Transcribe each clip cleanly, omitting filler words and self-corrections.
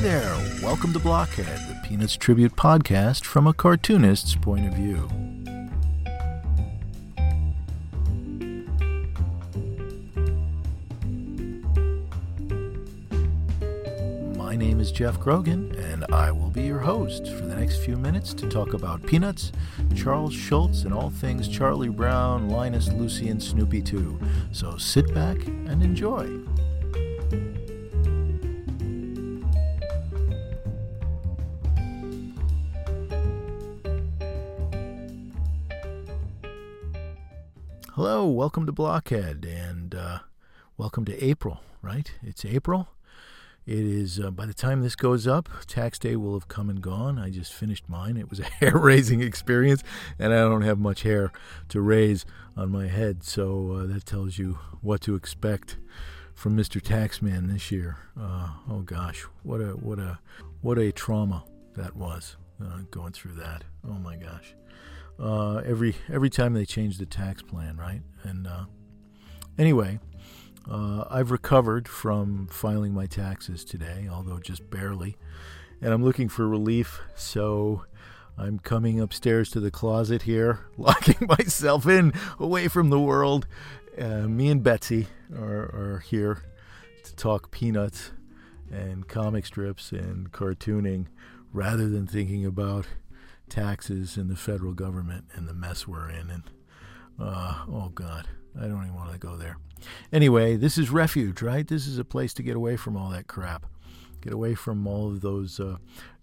Hey there, welcome to Blockhead, the Peanuts tribute podcast from a cartoonist's point of view. My name is Jeff Grogan, and I will be your host for the next few minutes to talk about Peanuts, Charles Schulz, and all things Charlie Brown, Linus, Lucy, and Snoopy too. So sit back and enjoy. Hello, welcome to Blockhead, and welcome to April, right? It's April. It is, by the time this goes up, tax day will have come and gone. I just finished mine. It was a hair-raising experience, and I don't have much hair to raise on my head, so that tells you what to expect from Mr. Taxman this year. Oh gosh, what a trauma that was, going through that. Oh my gosh. Every time they change the tax plan, right? And anyway, I've recovered from filing my taxes today, although just barely. And I'm looking for relief, so I'm coming upstairs to the closet here, locking myself in, away from the world. Me and Betsy are here to talk Peanuts and comic strips and cartooning rather than thinking about taxes and the federal government and the mess we're in, and oh God, I don't even want to go there. Anyway, this is refuge, right? This is a place to get away from all that crap, get away from all of those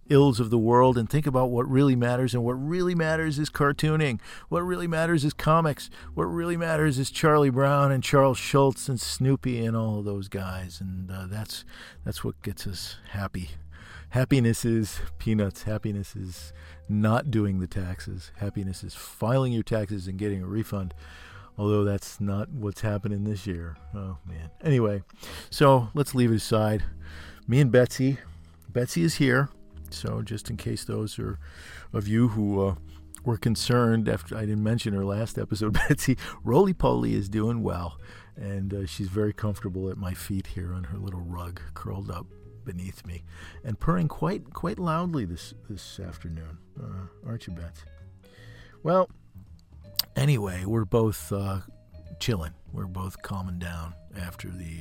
ills of the world, and think about what really matters. And what really matters is cartooning. What really matters is comics. What really matters is Charlie Brown and Charles Schulz and Snoopy and all of those guys. And that's what gets us happy. Happiness is Peanuts. Happiness is not doing the taxes. Happiness is filing your taxes and getting a refund, although that's not what's happening this year. Oh, man. Anyway, so let's leave it aside. Me and Betsy. Betsy is here, so just in case those are of you who were concerned after I didn't mention her last episode, Betsy Roly-Poly is doing well, and she's very comfortable at my feet here on her little rug, curled up beneath me, and purring quite loudly this afternoon. Aren't you, Betsy? Well, anyway, we're both chilling. We're both calming down after the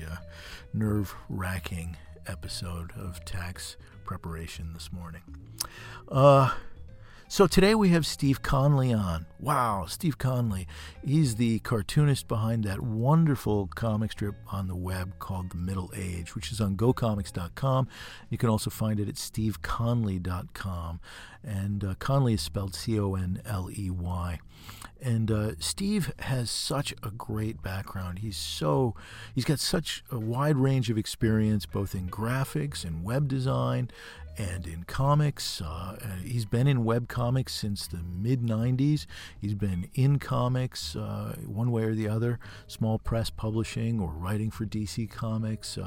nerve-wracking episode of tax preparation this morning. So today we have Steve Conley on. Wow, Steve Conley. He's the cartoonist behind that wonderful comic strip on the web called The Middle Age, which is on GoComics.com. You can also find it at SteveConley.com. And Conley is spelled C-O-N-L-E-Y. And Steve has such a great background. He's got such a wide range of experience, both in graphics and web design and in comics. He's been in web comics since the mid-90s. He's been in comics one way or the other, small press publishing or writing for DC Comics,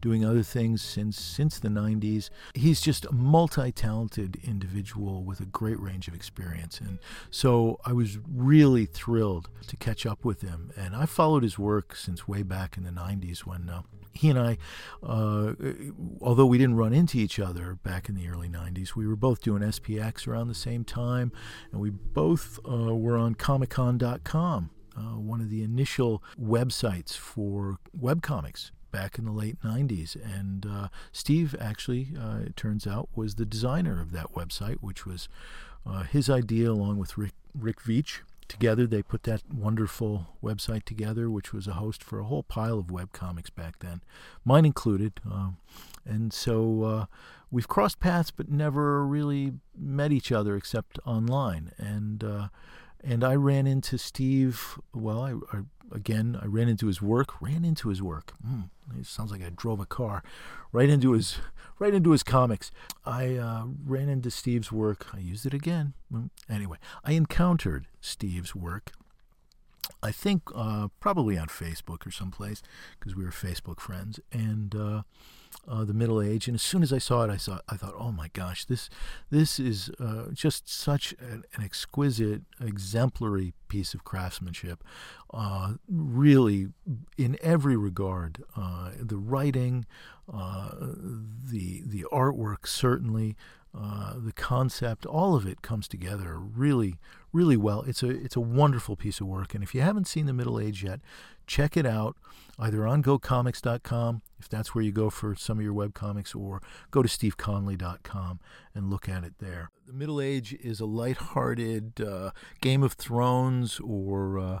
doing other things since the 90s. He's just a multi-talented individual with a great range of experience. And so I was really thrilled to catch up with him. And I followed his work since way back in the 90s when he and I, although we didn't run into each other back in the early 90s, we were both doing SPX around the same time, and we both were on ComicCon.com, one of the initial websites for webcomics back in the late 90s. And Steve actually, it turns out, was the designer of that website, which was his idea along with Rick Veitch. Together they put that wonderful website together, which was a host for a whole pile of webcomics back then, mine included. And so we've crossed paths but never really met each other except online. And I ran into Steve, I ran into his work. It sounds like I drove a car right into his comics. I ran into Steve's work. I used it again. Anyway, I encountered Steve's work, I think probably on Facebook or someplace, because we were Facebook friends, and The Middle Age. And as soon as I saw it, I thought, oh my gosh, this is just such an exquisite, exemplary piece of craftsmanship. Really, in every regard, the writing, The artwork, certainly, the concept, all of it comes together really, really well. It's a wonderful piece of work. And if you haven't seen The Middle Age yet, check it out either on GoComics.com, if that's where you go for some of your webcomics, or go to SteveConley.com and look at it there. The Middle Age is a lighthearted Game of Thrones or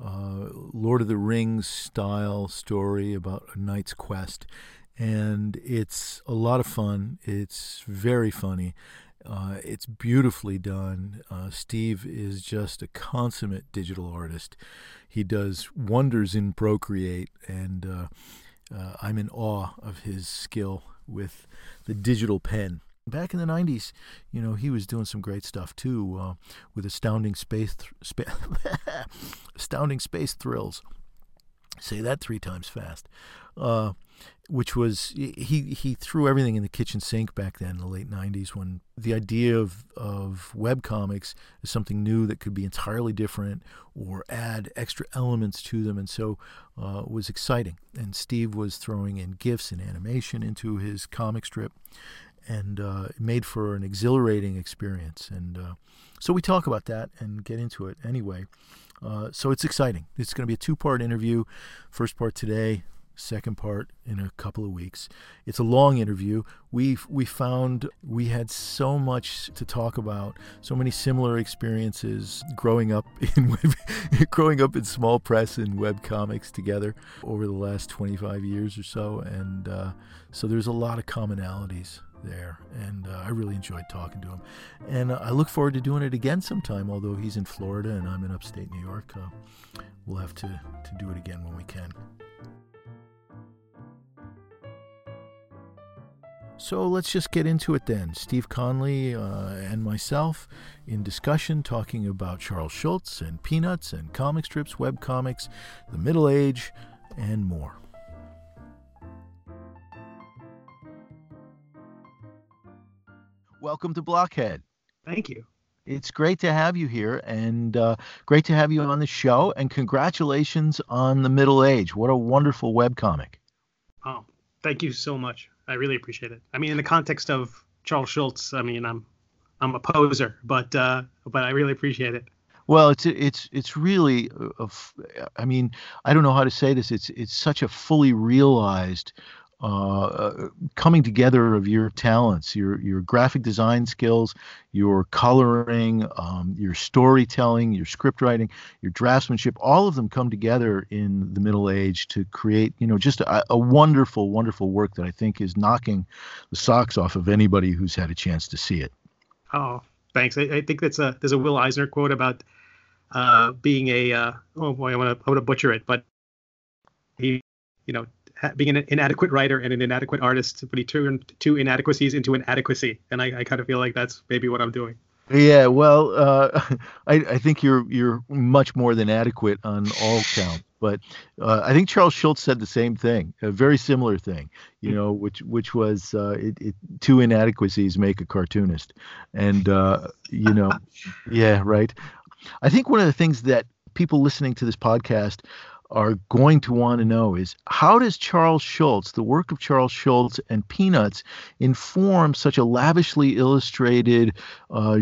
Lord of the Rings style story about a knight's quest. And it's a lot of fun. It's very funny. It's beautifully done. Steve is just a consummate digital artist. He does wonders in Procreate, and I'm in awe of his skill with the digital pen. Back in the 90s, you know, he was doing some great stuff, too, with Astounding Space Thrills. Say that 3 times fast. Which was, he threw everything in the kitchen sink back then in the late 90s, when the idea of webcomics is something new that could be entirely different or add extra elements to them. And so it was exciting. And Steve was throwing in GIFs and animation into his comic strip, and it made for an exhilarating experience. And so we talk about that and get into it anyway. So it's exciting. It's going to be a 2-part interview. First part today, second part in a couple of weeks. It's a long interview. We found we had so much to talk about, so many similar experiences growing up in small press and web comics together over the last 25 years or so, and so there's a lot of commonalities there, and I really enjoyed talking to him, and I look forward to doing it again sometime, although he's in Florida and I'm in upstate New York. We'll have to do it again when we can. So let's just get into it then. Steve Conley and myself in discussion, talking about Charles Schulz and Peanuts and comic strips, webcomics, the Middle Age, and more. Welcome to Blockhead. Thank you. It's great to have you here, and great to have you on the show, and congratulations on The Middle Age. What a wonderful webcomic. Oh, thank you so much. I really appreciate it. I mean, in the context of Charles Schulz, I mean, I'm a poser, but I really appreciate it. Well, it's really, I mean, I don't know how to say this. It's such a fully realized coming together of your talents, your graphic design skills, your coloring, your storytelling, your script writing, your draftsmanship, all of them come together in The Middle Age to create, you know, just a wonderful, wonderful work that I think is knocking the socks off of anybody who's had a chance to see it. Oh, thanks. I think there's a Will Eisner quote about being a, oh boy, I want to butcher it, but he, you know, being an inadequate writer and an inadequate artist, but he turned 2 inadequacies into an adequacy, and I kind of feel like that's maybe what I'm doing. Yeah, well, I think you're much more than adequate on all counts, but I think Charles Schulz said the same thing, a very similar thing, you know, which was 2 inadequacies make a cartoonist, and you know, yeah, right. I think one of the things that people listening to this podcast are going to want to know is, how does Charles Schulz, the work of Charles Schulz and Peanuts, inform such a lavishly illustrated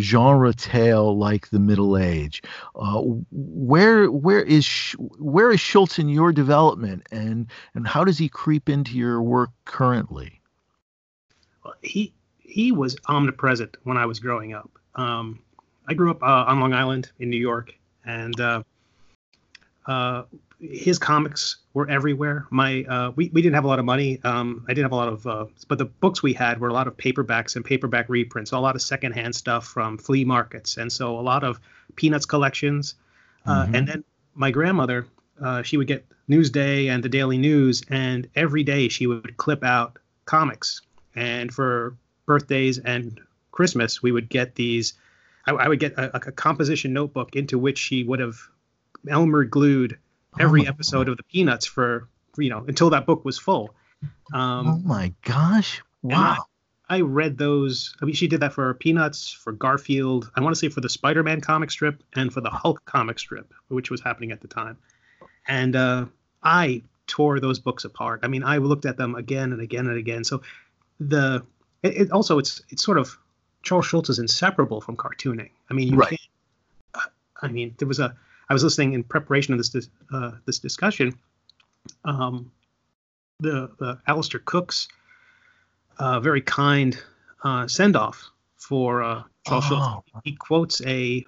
genre tale like The Middle Age? Where is Schulz in your development, and how does he creep into your work currently? Well, he was omnipresent when I was growing up. I grew up on Long Island in New York, and his comics were everywhere. My we didn't have a lot of money. I didn't have a lot of, but the books we had were a lot of paperbacks and paperback reprints, a lot of secondhand stuff from flea markets, and so a lot of Peanuts collections. And then my grandmother, she would get Newsday and the Daily News, and every day she would clip out comics. And for birthdays and Christmas, we would get these. I would get a composition notebook into which she would have Elmer glued every episode of the Peanuts for, you know, until that book was full. Oh my gosh. Wow. I read those. I mean, she did that for Peanuts, for Garfield, I want to say for the Spider-Man comic strip and for the Hulk comic strip, which was happening at the time. And I tore those books apart. I mean, I looked at them again and again and again. So it's sort of, Charles Schulz is inseparable from cartooning. I mean, I was listening in preparation of this discussion, the Alistair Cook's very kind send off for Charles Schulz. He quotes a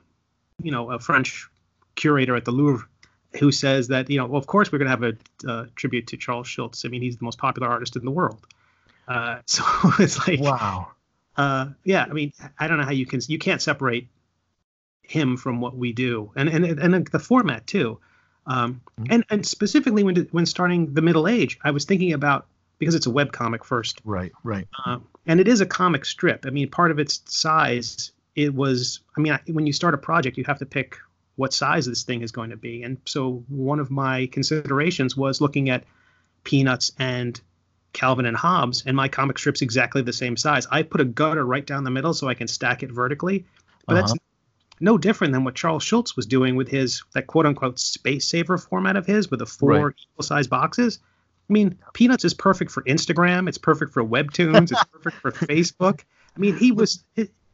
French curator at the Louvre who says that, of course we're going to have a tribute to Charles Schulz. I mean, he's the most popular artist in the world. So it's like, wow. Yeah, I mean, I don't know how you can't separate him from what we do, and the format too. And specifically when starting the Middle Age, I was thinking about, because it's a web comic first, right, and it is a comic strip. I mean, part of its size, when you start a project, you have to pick what size this thing is going to be, and so one of my considerations was looking at Peanuts and Calvin and Hobbes, and my comic strip's exactly the same size. I put a gutter right down the middle so I can stack it vertically. But that's no different than what Charles Schulz was doing with his, that quote-unquote space saver format of his with the four equal-sized boxes. I mean, Peanuts is perfect for Instagram. It's perfect for Webtoons. It's perfect for Facebook. I mean,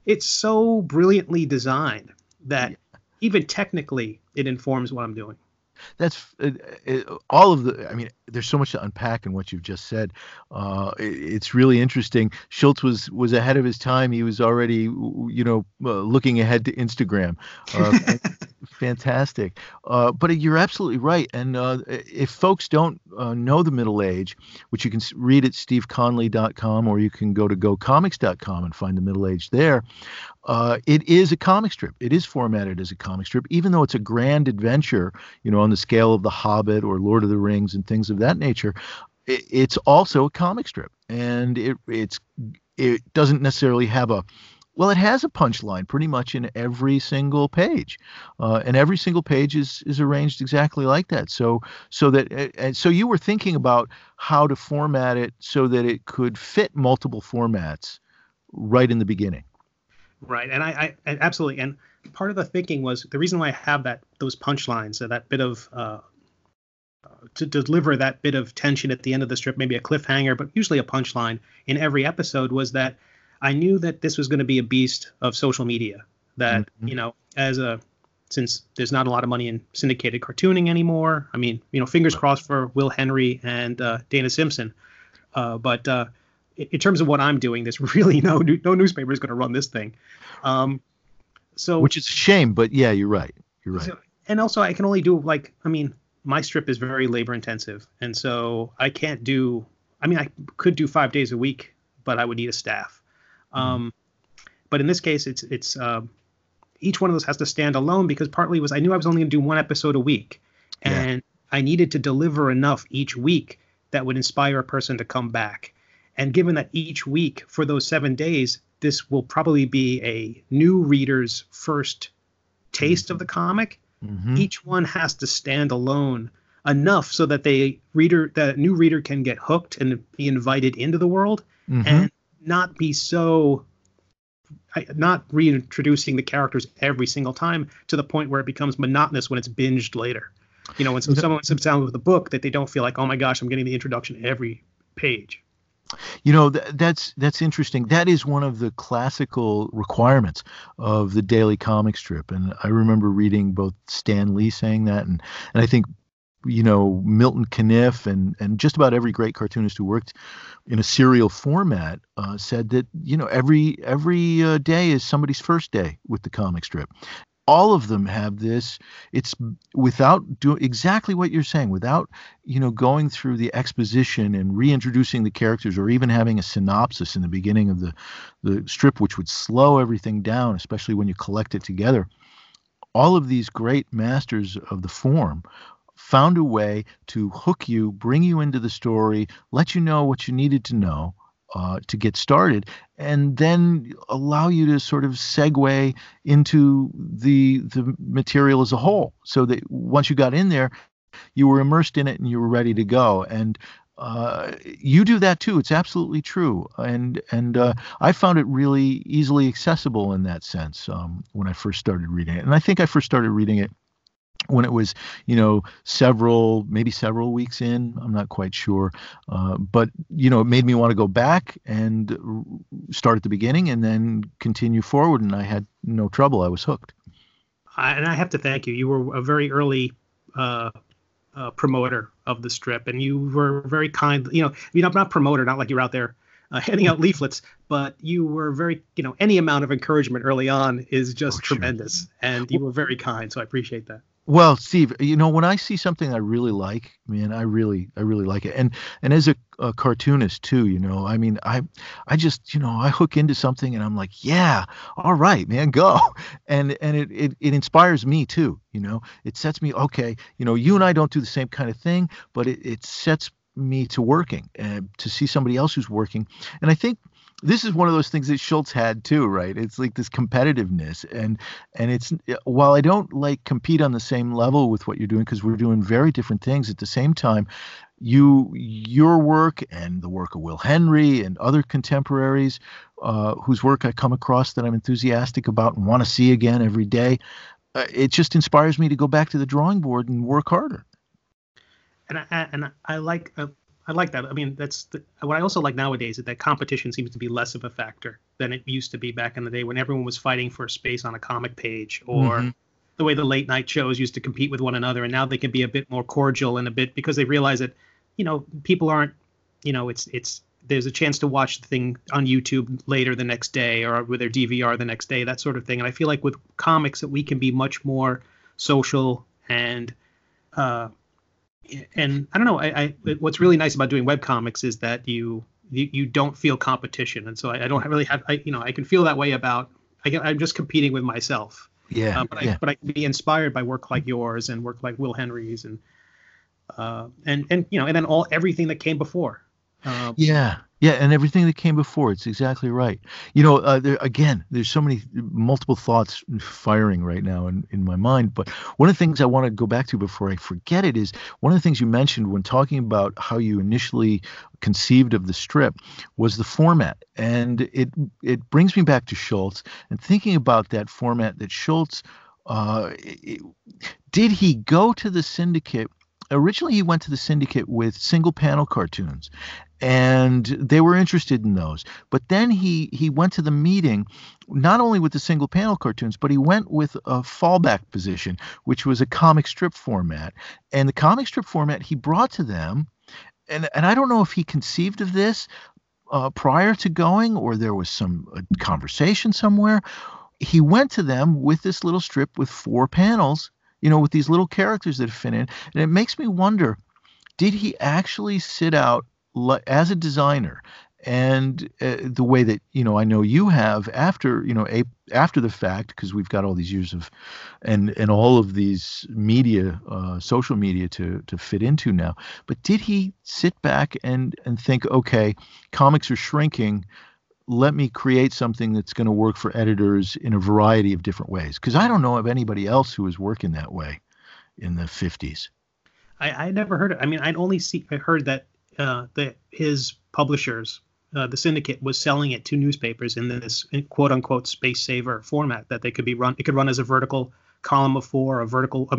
it's so brilliantly designed that even technically it informs what I'm doing. That's all of the. I mean, there's so much to unpack in what you've just said. It's really interesting. Schulz was ahead of his time. He was already, looking ahead to Instagram. Fantastic. But you're absolutely right. And if folks don't know the Middle Age, which you can read at SteveConley.com, or you can go to GoComics.com and find the Middle Age there. It is a comic strip. It is formatted as a comic strip, even though it's a grand adventure, on the scale of The Hobbit or Lord of the Rings and things of that nature. It's also a comic strip, and it doesn't necessarily have a. Well, it has a punchline pretty much in every single page, and every single page is arranged exactly like that. So you were thinking about how to format it so that it could fit multiple formats right in the beginning. Right, and I absolutely. And part of the thinking was the reason why I have those punchlines, so that bit of to deliver that bit of tension at the end of the strip, maybe a cliffhanger, but usually a punchline in every episode, was that I knew that this was going to be a beast of social media, that, since there's not a lot of money in syndicated cartooning anymore. I mean, fingers crossed for Will Henry and Dana Simpson. But in terms of what I'm doing, there's really no newspaper is going to run this thing. Which is a shame, but yeah, you're right. You're right. So, and also I can only do my strip is very labor intensive. And so I can't do, I could do 5 days a week, but I would need a staff. But in this case, it's each one of those has to stand alone, because partly was I knew I was only going to do one episode a week, and I needed to deliver enough each week that would inspire a person to come back. And given that each week for those 7 days, this will probably be a new reader's first taste of the comic. Each one has to stand alone enough so that that new reader can get hooked and be invited into the world, and not be so, not reintroducing the characters every single time to the point where it becomes monotonous when it's binged later. When someone sits down with a book, that they don't feel like, oh my gosh, I'm getting the introduction every page. That's interesting. That is one of the classical requirements of the daily comic strip. And I remember reading both Stan Lee saying that, and I think, Milton Caniff and just about every great cartoonist who worked in a serial format said that, every day is somebody's first day with the comic strip. All of them have this. It's without doing exactly what you're saying, without, going through the exposition and reintroducing the characters, or even having a synopsis in the beginning of the strip, which would slow everything down, especially when you collect it together. All of these great masters of the form found a way to hook you, bring you into the story, let you know what you needed to know to get started, and then allow you to sort of segue into the material as a whole, so that once you got in there, you were immersed in it and you were ready to go. And you do that too. It's absolutely true. And I found it really easily accessible in that sense when I first started reading it. And I think I first started reading it when it was, you know, maybe several weeks in, I'm not quite sure. But, you know, it made me want to go back and start at the beginning and then continue forward. And I had no trouble. I was hooked. And I have to thank you. You were a very early promoter of the strip, and you were very kind. You know, not promoter, not like you're out there handing out leaflets, but you were very, you know, any amount of encouragement early on is just tremendous. And you were very kind. So I appreciate that. Well, Steve, you know, when I see something I really like, man, I really like it. And as a cartoonist too, you know, I mean, I just, you know, I hook into something and I'm like, yeah, all right, man, go. And it inspires me too, you know. It sets me, okay, you know, you and I don't do the same kind of thing, but it sets me to working and to see somebody else who's working. And I think this is one of those things that Schulz had too, right? It's like this competitiveness, and it's, while I don't like compete on the same level with what you're doing, because we're doing very different things at the same time, your work and the work of Will Henry and other contemporaries whose work I come across that I'm enthusiastic about and want to see again every day, it just inspires me to go back to the drawing board and work harder. And I like that. I mean, what I also like nowadays is that competition seems to be less of a factor than it used to be back in the day, when everyone was fighting for space on a comic page, or the way the late night shows used to compete with one another. And now they can be a bit more cordial and a bit, because they realize that, you know, people aren't, you know, there's a chance to watch the thing on YouTube later the next day, or with their DVR the next day, that sort of thing. And I feel like with comics that we can be much more social and I don't know. What's really nice about doing webcomics is that you don't feel competition, and so I don't really have. I can feel that way about. I'm just competing with myself. Yeah. But I can be inspired by work like yours and work like Will Henry's and you know, and then everything that came before. Yeah, and everything that came before. It's exactly right. You know, there's so many multiple thoughts firing right now in my mind. But one of the things I want to go back to before I forget it is one of the things you mentioned when talking about how you initially conceived of the strip was the format. And it brings me back to Schulz and thinking about that format that Schulz, did he go to the syndicate? Originally, he went to the syndicate with single panel cartoons, and they were interested in those. But then he went to the meeting not only with the single panel cartoons, but he went with a fallback position, which was a comic strip format. And the comic strip format he brought to them, and I don't know if he conceived of this prior to going, or there was some conversation somewhere. He went to them with this little strip with 4 panels, you know, with these little characters that fit in. And it makes me wonder, did he actually sit out as a designer, and the way that, you know, I know you have after, you know, after the fact, because we've got all these years of and all of these media, social media to fit into now. But did he sit back and think, okay, comics are shrinking, let me create something that's going to work for editors in a variety of different ways? Because I don't know of anybody else who was working that way in the 50s. I never heard it. I mean, I'd only heard that his publishers, the syndicate, was selling it to newspapers in this "quote unquote" space saver format that they could be run. It could run as a vertical column of 4, a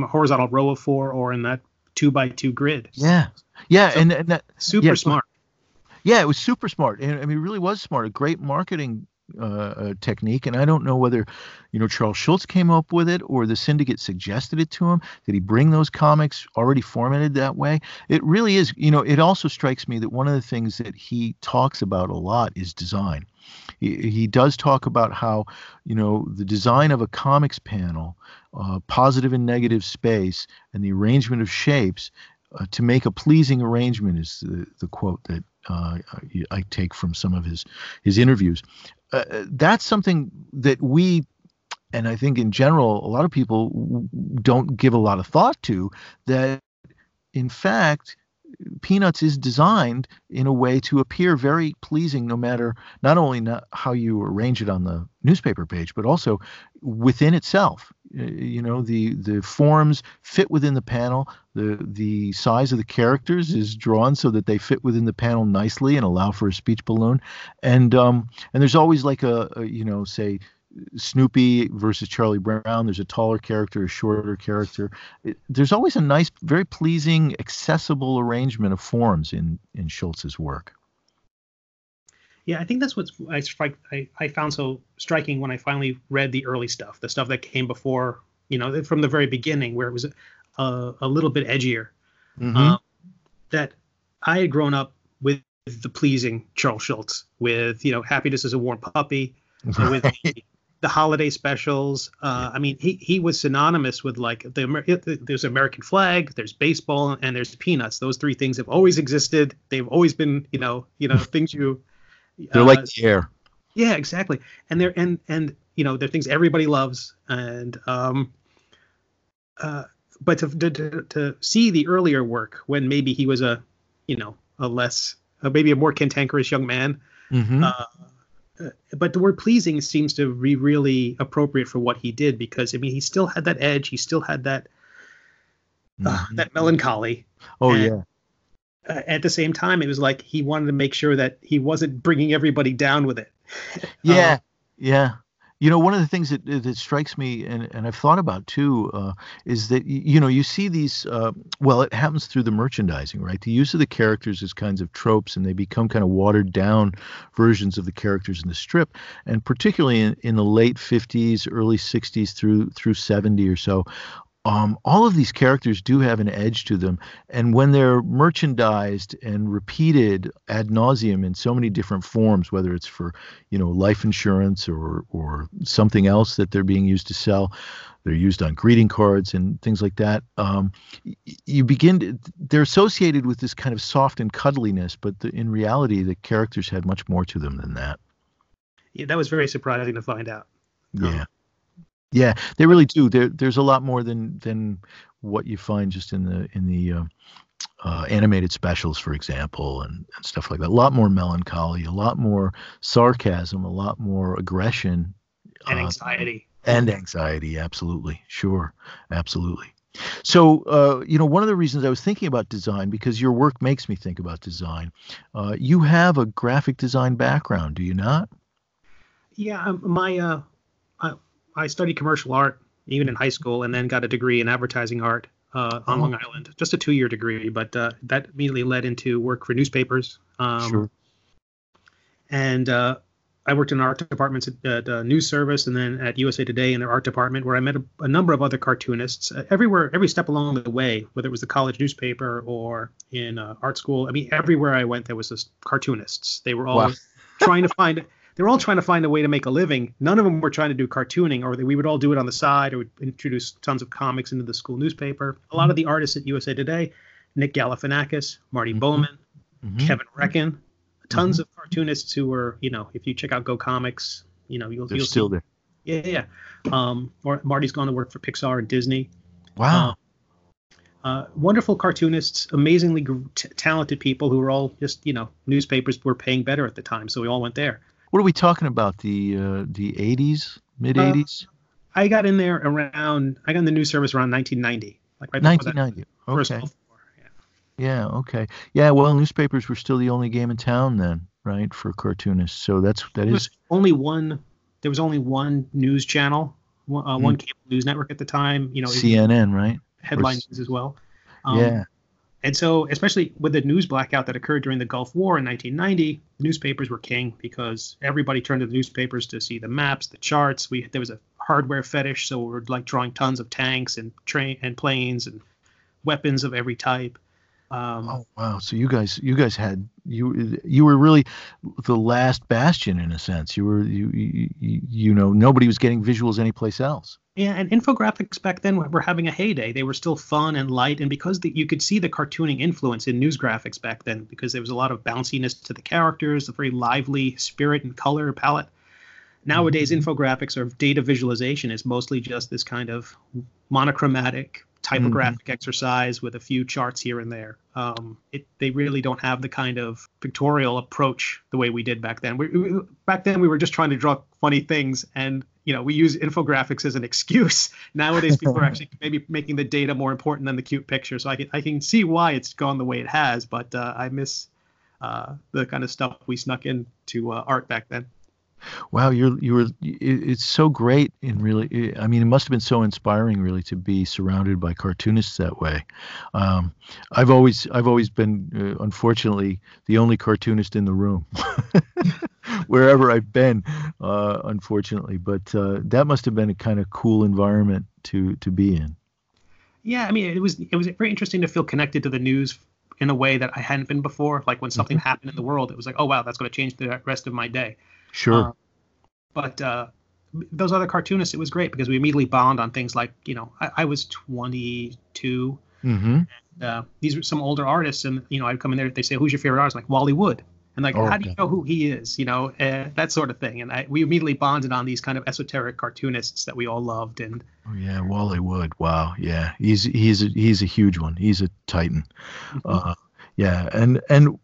horizontal row of 4, or in that 2x2 grid. Yeah, so and that super smart. Yeah, it was super smart. And I mean, it really was smart. A great marketing technique. And I don't know whether, you know, Charles Schulz came up with it or the syndicate suggested it to him. Did he bring those comics already formatted that way? It really is. You know, it also strikes me that one of the things that he talks about a lot is design. He does talk about how, you know, the design of a comics panel, positive and negative space, and the arrangement of shapes to make a pleasing arrangement is the quote that I take from some of his interviews. That's something that we, and I think in general, a lot of people don't give a lot of thought to, that in fact, Peanuts is designed in a way to appear very pleasing, no matter not only how you arrange it on the newspaper page, but also within itself. You know, the forms fit within the panel. The size of the characters is drawn so that they fit within the panel nicely and allow for a speech balloon. And there's always like a, you know, say Snoopy versus Charlie Brown. There's a taller character, a shorter character. There's always a nice, very pleasing, accessible arrangement of forms in Schulz's work. Yeah, I think that's what I found so striking when I finally read the early stuff, the stuff that came before, you know, from the very beginning, where it was a little bit edgier. Mm-hmm. That I had grown up with the pleasing Charles Schulz, with, you know, Happiness is a Warm Puppy, right, with the holiday specials. Yeah. I mean, he was synonymous with, like, there's American Flag, there's baseball, and there's Peanuts. Those three things have always existed. They've always been, you know, things you. They're like the air. Yeah, exactly. And they're and you know, they're things everybody loves. And but to see the earlier work when maybe he was a, you know, maybe a more cantankerous young man. Mm-hmm. But the word pleasing seems to be really appropriate for what he did, because, I mean, he still had that edge. He still had that that melancholy. Oh, and, yeah. At the same time, it was like he wanted to make sure that he wasn't bringing everybody down with it. Yeah, yeah. You know, one of the things that strikes me, and I've thought about too, is that, you know, you see these, well, it happens through the merchandising, right? The use of the characters as kinds of tropes, and they become kind of watered down versions of the characters in the strip. And particularly in the late 50s, early 60s through 70 or so, all of these characters do have an edge to them. And when they're merchandised and repeated ad nauseum in so many different forms, whether it's for, you know, life insurance or something else that they're being used to sell, they're used on greeting cards and things like that. They're associated with this kind of soft and cuddliness, but in reality, the characters had much more to them than that. Yeah, that was very surprising to find out. Yeah. Yeah, they really do. There's a lot more than what you find just in the animated specials, for example, and stuff like that. A lot more melancholy, a lot more sarcasm, a lot more aggression. And anxiety. And anxiety, absolutely. Sure, absolutely. So, you know, one of the reasons I was thinking about design, because your work makes me think about design, you have a graphic design background, do you not? Yeah, I studied commercial art even in high school, and then got a degree in advertising art on Long Island, just a 2-year degree. But that immediately led into work for newspapers. Sure. And I worked in art departments at News Service, and then at USA Today in their art department, where I met a number of other cartoonists everywhere, every step along the way, whether it was the college newspaper or in art school. I mean, everywhere I went, there was just cartoonists. They were all They're all trying to find a way to make a living. None of them were trying to do cartooning, or we would all do it on the side, or would introduce tons of comics into the school newspaper. A lot of the artists at USA Today, Nick Galifianakis, Marty Bowman, Kevin Recken, tons of cartoonists who were, you know, if you check out GoComics, you know, you'll still see. There. Yeah, yeah. Or Marty's gone to work for Pixar and Disney. Wow. Wonderful cartoonists, amazingly talented people who were all just, you know, newspapers were paying better at the time, so we all went there. What are we talking about, the 80s, mid-80s? I got in there around – I got in the News Service around 1990. Like right 1990, that, okay. First War, yeah, okay. Yeah, well, newspapers were still the only game in town then, right, for cartoonists. So there was only one news channel, one cable news network at the time. You know, CNN, right? Headline news as well. Yeah. And so, especially with the news blackout that occurred during the Gulf War in 1990, the newspapers were king, because everybody turned to the newspapers to see the maps, the charts. There was a hardware fetish, so we were like drawing tons of tanks and planes and weapons of every type. Oh wow! So you guys had you were really the last bastion in a sense. You were you know, nobody was getting visuals anyplace else. Yeah, and infographics back then were having a heyday. They were still fun and light, and because you could see the cartooning influence in news graphics back then, because there was a lot of bounciness to the characters, a very lively spirit and color palette. Nowadays, infographics or data visualization is mostly just this kind of monochromatic typographic exercise with a few charts here and there. They really don't have the kind of pictorial approach the way we did back then. Back then we were just trying to draw funny things, and you know, we use infographics as an excuse. Nowadays people are actually maybe making the data more important than the cute picture. So I can see why it's gone the way it has, but I miss the kind of stuff we snuck into art back then. Wow, it's so great. And really, I mean, it must have been so inspiring, really, to be surrounded by cartoonists that way. I've always been, unfortunately, the only cartoonist in the room wherever I've been, unfortunately. But that must have been a kind of cool environment to be in. Yeah, I mean, it was very interesting to feel connected to the news in a way that I hadn't been before. Like when something happened in the world, it was like, oh wow, that's going to change the rest of my day. Sure. But those other cartoonists, it was great because we immediately bond on things like, you know, I was 22. Mm-hmm. And, these were some older artists, and you know, I'd come in there, they say, "Who's your favorite artist?" I'm like, "Wally Wood," and like, "How do you know who he is?" You know, that sort of thing. And we immediately bonded on these kind of esoteric cartoonists that we all loved. And yeah, Wally Wood. Wow. Yeah, he's a huge one. He's a titan. Yeah, and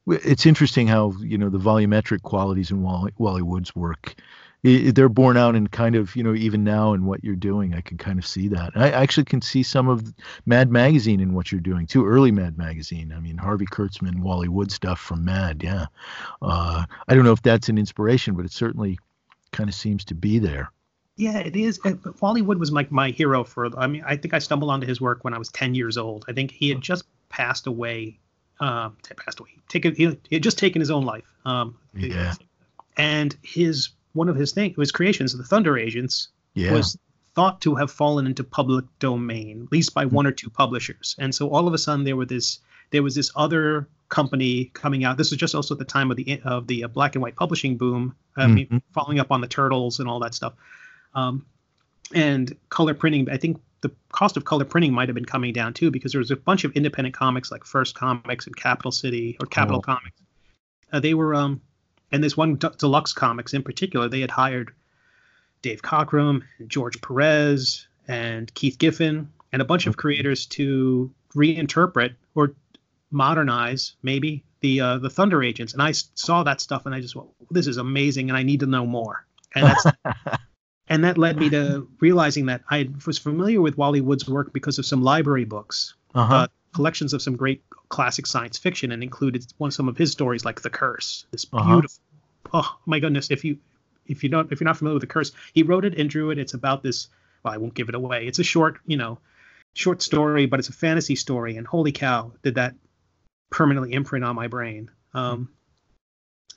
it's interesting how, you know, the volumetric qualities in Wally Wood's work, they're borne out in kind of, you know, even now in what you're doing. I can kind of see that. I actually can see some of Mad Magazine in what you're doing too, early Mad Magazine. I mean, Harvey Kurtzman, Wally Wood stuff from Mad, yeah. I don't know if that's an inspiration, but it certainly kind of seems to be there. Yeah, it is. Wally Wood was like my hero for, I mean, I think I stumbled onto his work when I was 10 years old. I think he had just passed away. He had just taken his own life. And one of his creations, the Thunder Agents, was thought to have fallen into public domain, at least by one or two publishers. And so all of a sudden there was this other company coming out. This was just also at the time of the black and white publishing boom, following up on the Turtles and all that stuff. And color printing, I think. The cost of color printing might have been coming down too, because there was a bunch of independent comics like First Comics and Capital Comics. They were, and this one Deluxe Comics in particular, they had hired Dave Cockrum, George Perez, and Keith Giffen, and a bunch of creators to reinterpret or modernize maybe the Thunder Agents. And I saw that stuff and I just went, "This is amazing, and I need to know more." And that's. And that led me to realizing that I was familiar with Wally Wood's work because of some library books, collections of some great classic science fiction, and included some of his stories like The Curse. This beautiful, oh my goodness! If you're not familiar with The Curse, he wrote it and drew it. It's about this. Well, I won't give it away. It's a short story, but it's a fantasy story. And holy cow, did that permanently imprint on my brain. And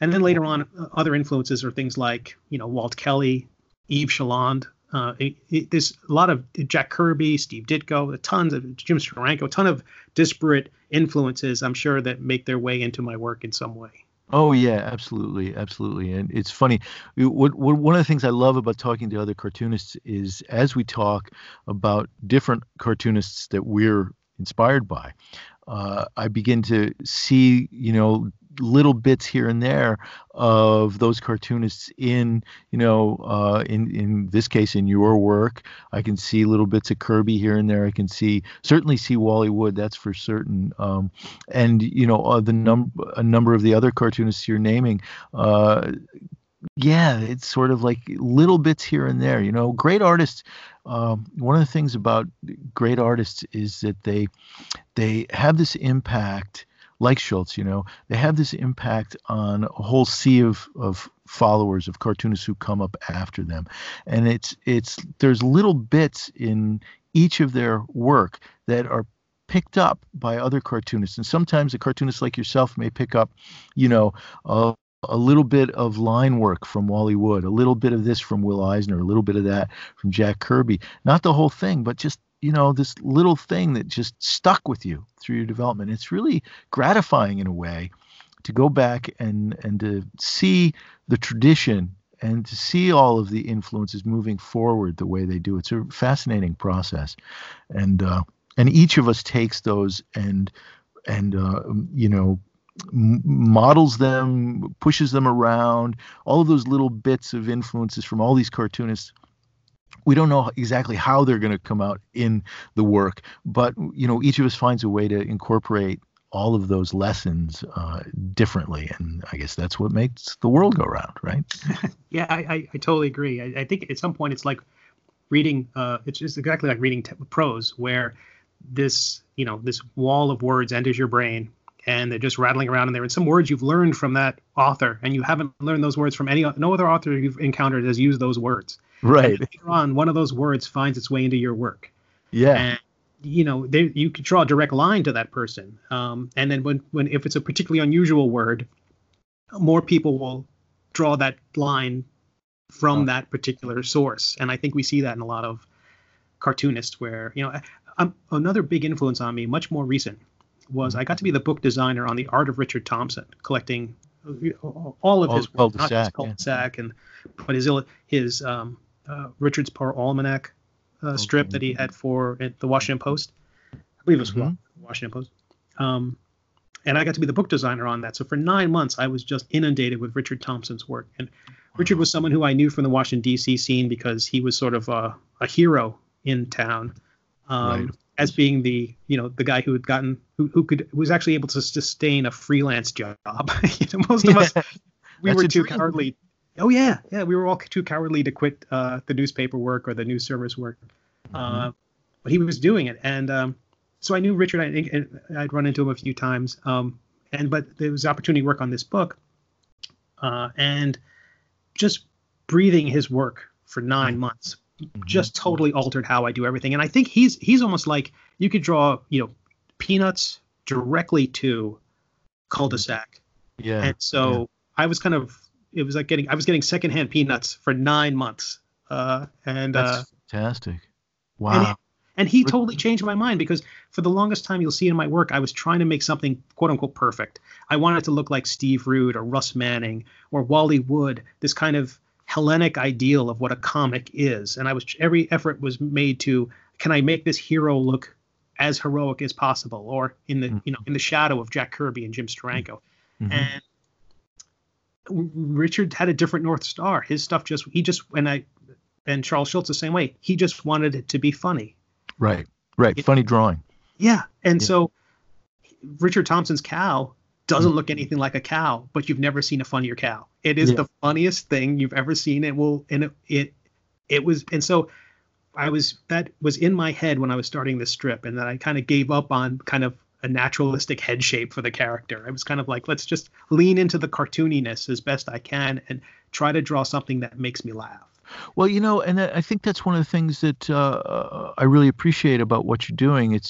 then later on, other influences are things like, you know, Walt Kelly, Yves Chaland, there's a lot of Jack Kirby, Steve Ditko, tons of Jim Steranko, a ton of disparate influences, I'm sure, that make their way into my work in some way. Oh, yeah, absolutely. Absolutely. And it's funny. One of the things I love about talking to other cartoonists is as we talk about different cartoonists that we're inspired by, I begin to see, you know, little bits here and there of those cartoonists in, you know, in this case, in your work. I can see little bits of Kirby here and there. I can certainly see Wally Wood, that's for certain. And you know, a number of the other cartoonists you're naming, yeah, it's sort of like little bits here and there, you know. Great artists, one of the things about great artists is that they have this impact. Like Schulz, you know, they have this impact on a whole sea of followers, of cartoonists who come up after them. And there's little bits in each of their work that are picked up by other cartoonists. And sometimes a cartoonist like yourself may pick up, you know, a little bit of line work from Wally Wood, a little bit of this from Will Eisner, a little bit of that from Jack Kirby. Not the whole thing, but just, you know, this little thing that just stuck with you through your development. It's really gratifying in a way to go back and to see the tradition and to see all of the influences moving forward the way they do. It's a fascinating process. And each of us takes those and you know, models them, pushes them around, all of those little bits of influences from all these cartoonists. We don't know exactly how they're going to come out in the work, but, you know, each of us finds a way to incorporate all of those lessons differently. And I guess that's what makes the world go round, right? Yeah, I totally agree. I think at some point it's like reading, it's just exactly like reading prose, where this, you know, this wall of words enters your brain and they're just rattling around, and they're in some words you've learned from that author, and you haven't learned those words from no other author you've encountered has used those words. Right. And later on, one of those words finds its way into your work. Yeah. And, you know, you could draw a direct line to that person. And then if it's a particularly unusual word, more people will draw that line from that particular source. And I think we see that in a lot of cartoonists where, you know, another big influence on me, much more recent, was I got to be the book designer on The Art of Richard Thompson, collecting all of his work, not just cul-de-sac, but his Richard's Poor Almanac strip that he had for the Washington Post. I believe it was Washington Post. And I got to be the book designer on that. So for 9 months, I was just inundated with Richard Thompson's work. And Richard was someone who I knew from the Washington, D.C. scene because he was sort of a hero in town. As being the guy who had gotten who was actually able to sustain a freelance job. Most of us, we were too cowardly. Oh yeah, yeah, we were all too cowardly to quit the newspaper work or the news service work. But he was doing it, and so I knew Richard. I think I'd run into him a few times, but there was opportunity to work on this book, and just breathing his work for 9 months. Just totally altered how I do everything. And I think he's almost like you could draw, Peanuts directly to cul-de-sac. Yeah. And so I was getting secondhand Peanuts for 9 months. That's fantastic. Wow. And he totally changed my mind because for the longest time you'll see in my work, I was trying to make something quote unquote perfect. I wanted it to look like Steve Rude or Russ Manning or Wally Wood, this kind of Hellenic ideal of what a comic is, and every effort was made to, can I make this hero look as heroic as possible, or in the in the shadow of Jack Kirby and Jim Steranko, and Richard had a different North Star. His stuff and Charles Schulz the same way. He just wanted it to be funny, right, funny drawing, so Richard Thompson's cow doesn't look anything like a cow, but you've never seen a funnier cow. It is the funniest thing you've ever seen. That was in my head when I was starting this strip, and then I kind of gave up on kind of a naturalistic head shape for the character. I was kind of like, let's just lean into the cartooniness as best I can and try to draw something that makes me laugh. Well, and I think that's one of the things that I really appreciate about what you're doing.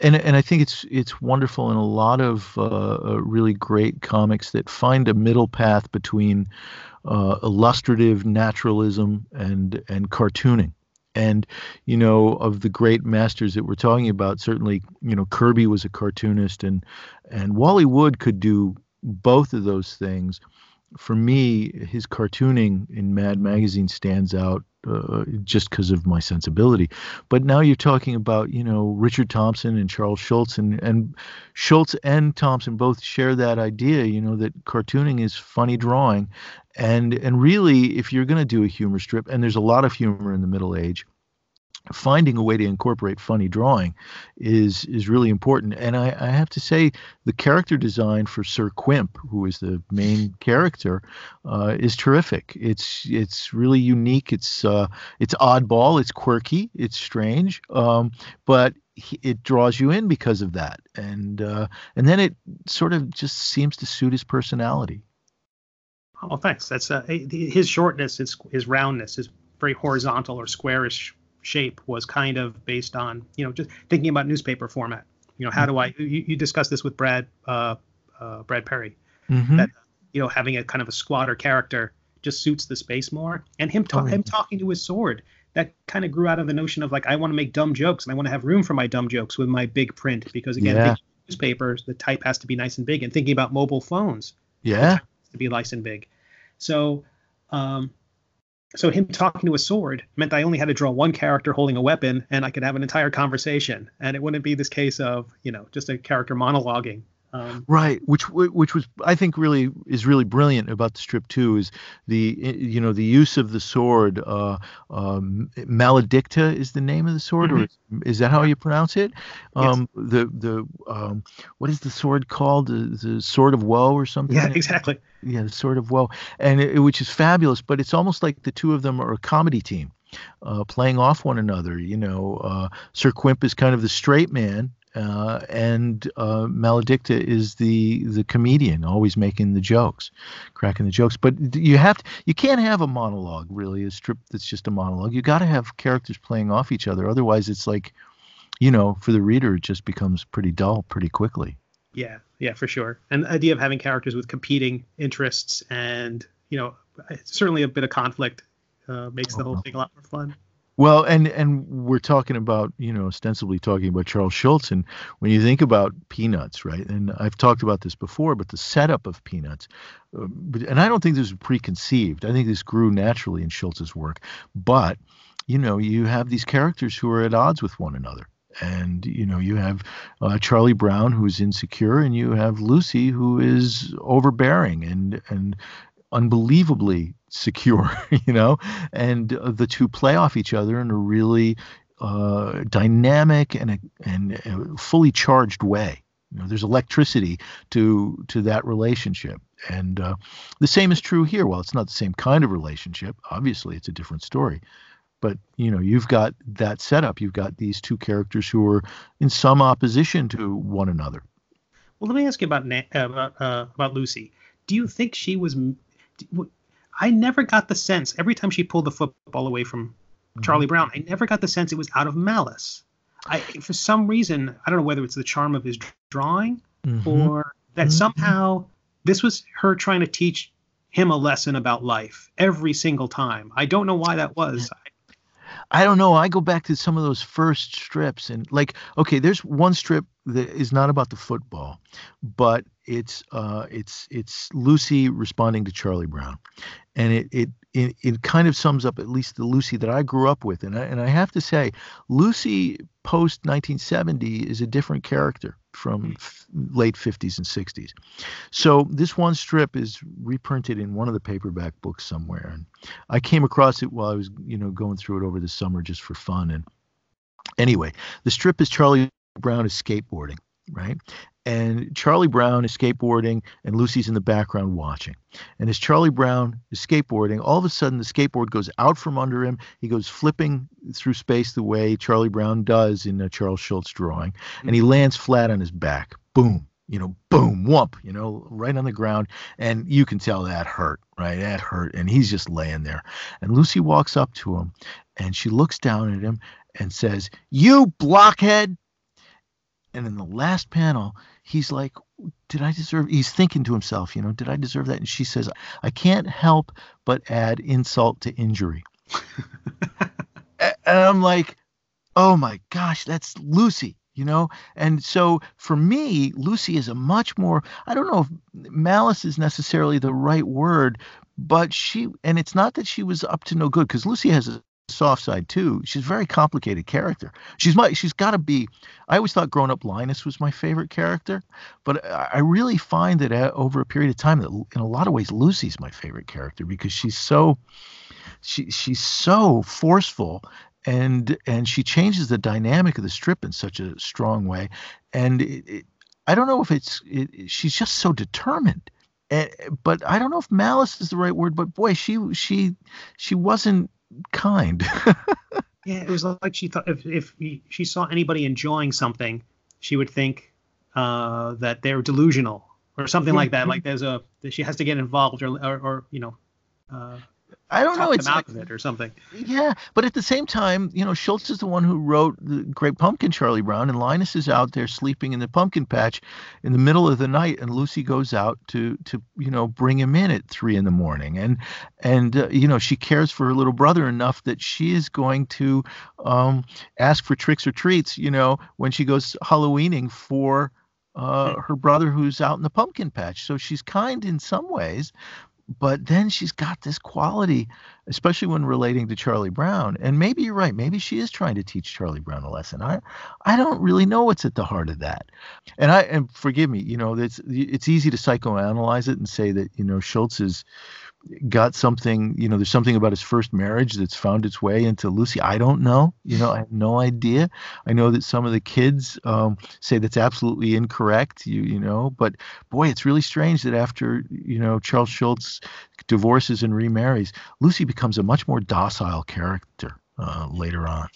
And I think it's wonderful in a lot of really great comics that find a middle path between illustrative naturalism and cartooning. And, of the great masters that we're talking about, certainly, Kirby was a cartoonist, and Wally Wood could do both of those things. For me, his cartooning in Mad Magazine stands out just because of my sensibility. But now you're talking about, Richard Thompson and Charles Schulz, and Schulz and Thompson both share that idea, that cartooning is funny drawing. And really, if you're going to do a humor strip, and there's a lot of humor in the Middle Age, finding a way to incorporate funny drawing is really important. And I have to say the character design for Sir Quimp, who is the main character, is terrific. It's really unique. It's oddball. It's quirky. It's strange. But it draws you in because of that. And then it sort of just seems to suit his personality. Oh, thanks. That's his shortness, his roundness, his very horizontal or squarish shape was kind of based on, just thinking about newspaper format. How do I? You discussed this with Brad Perry, that having a kind of a squatter character just suits the space more. And him talking to his sword, that kind of grew out of the notion of like, I want to make dumb jokes and I want to have room for my dumb jokes with my big print, because again, big newspapers, the type has to be nice and big. And thinking about mobile phones, the type has to be nice and big. So. So him talking to a sword meant I only had to draw one character holding a weapon, and I could have an entire conversation, and it wouldn't be this case of, just a character monologuing. Right. Which was, I think, really brilliant about the strip too, is the use of the sword. Maledicta is the name of the sword, or is that how you pronounce it? Yes. The what is the sword called? The sword of woe or something? Yeah, exactly. Yeah, the sword of woe, and which is fabulous. But it's almost like the two of them are a comedy team, playing off one another. Sir Quimp is kind of the straight man. And Maledicta is the comedian, always making the jokes, cracking the jokes. But you can't have a monologue, really, a strip that's just a monologue. You got to have characters playing off each other. Otherwise, it's like, for the reader, it just becomes pretty dull pretty quickly. Yeah, for sure. And the idea of having characters with competing interests and, certainly a bit of conflict makes the whole thing a lot more fun. Well, and we're talking about, ostensibly talking about Charles Schulz. And when you think about Peanuts, right, and I've talked about this before, but the setup of Peanuts, and I don't think this was preconceived. I think this grew naturally in Schulz's work. But, you have these characters who are at odds with one another. And, you have Charlie Brown, who is insecure, and you have Lucy, who is overbearing and unbelievably secure, and the two play off each other in a really dynamic and fully charged way. There's electricity to that relationship. And the same is true here. Well, it's not the same kind of relationship. Obviously, it's a different story. But, you've got that setup. You've got these two characters who are in some opposition to one another. Well, let me ask you about Lucy. Do you think she was... I never got the sense, every time she pulled the football away from Charlie Brown, I never got the sense it was out of malice. For some reason, I don't know whether it's the charm of his drawing or that somehow this was her trying to teach him a lesson about life every single time. I don't know why that was. I don't know. I go back to some of those first strips and there's one strip that is not about the football, but it's Lucy responding to Charlie Brown. And it kind of sums up at least the Lucy that I grew up with. And I have to say, Lucy post 1970 is a different character from late 50s and 60s. So this one strip is reprinted in one of the paperback books somewhere. And I came across it while I was, going through it over the summer just for fun. And anyway, the strip is Charlie Brown is skateboarding, right? And Charlie Brown is skateboarding and Lucy's in the background watching. And as Charlie Brown is skateboarding, all of a sudden the skateboard goes out from under him. He goes flipping through space the way Charlie Brown does in a Charles Schulz drawing. And he lands flat on his back. Boom. Boom, whump, right on the ground. And you can tell that hurt, right? That hurt. And he's just laying there. And Lucy walks up to him and she looks down at him and says, "You blockhead." And in the last panel, he's like, he's thinking to himself, did I deserve that? And she says, "I can't help but add insult to injury." And I'm like, oh my gosh, that's Lucy, And so for me, Lucy is a much more, I don't know if malice is necessarily the right word, but and it's not that she was up to no good, because Lucy has a soft side too. She's a very complicated character. She's got to be. I always thought grown up Linus was my favorite character, but I really find that over a period of time that in a lot of ways Lucy's my favorite character because she's so forceful and she changes the dynamic of the strip in such a strong way. And I don't know if she's just so determined. But I don't know if malice is the right word. But boy, she wasn't kind. Yeah, it was like she thought if she saw anybody enjoying something, she would think that they're delusional or something like that. Like she has to get involved or I don't know. It's out of it or something. Yeah, but at the same time, Schulz is the one who wrote the Great Pumpkin, Charlie Brown, and Linus is out there sleeping in the pumpkin patch in the middle of the night, and Lucy goes out to bring him in at 3 a.m, and she cares for her little brother enough that she is going to ask for tricks or treats, when she goes Halloweening for her brother who's out in the pumpkin patch. So she's kind in some ways. But then she's got this quality, especially when relating to Charlie Brown. And maybe you're right. Maybe she is trying to teach Charlie Brown a lesson. I don't really know what's at the heart of that. And forgive me, it's easy to psychoanalyze it and say that, Schulz has got something, there's something about his first marriage that's found its way into Lucy. I don't know. I have no idea. I know that some of the kids say that's absolutely incorrect, but boy, it's really strange that after, Charles Schulz divorces and remarries, Lucy becomes a much more docile character later on.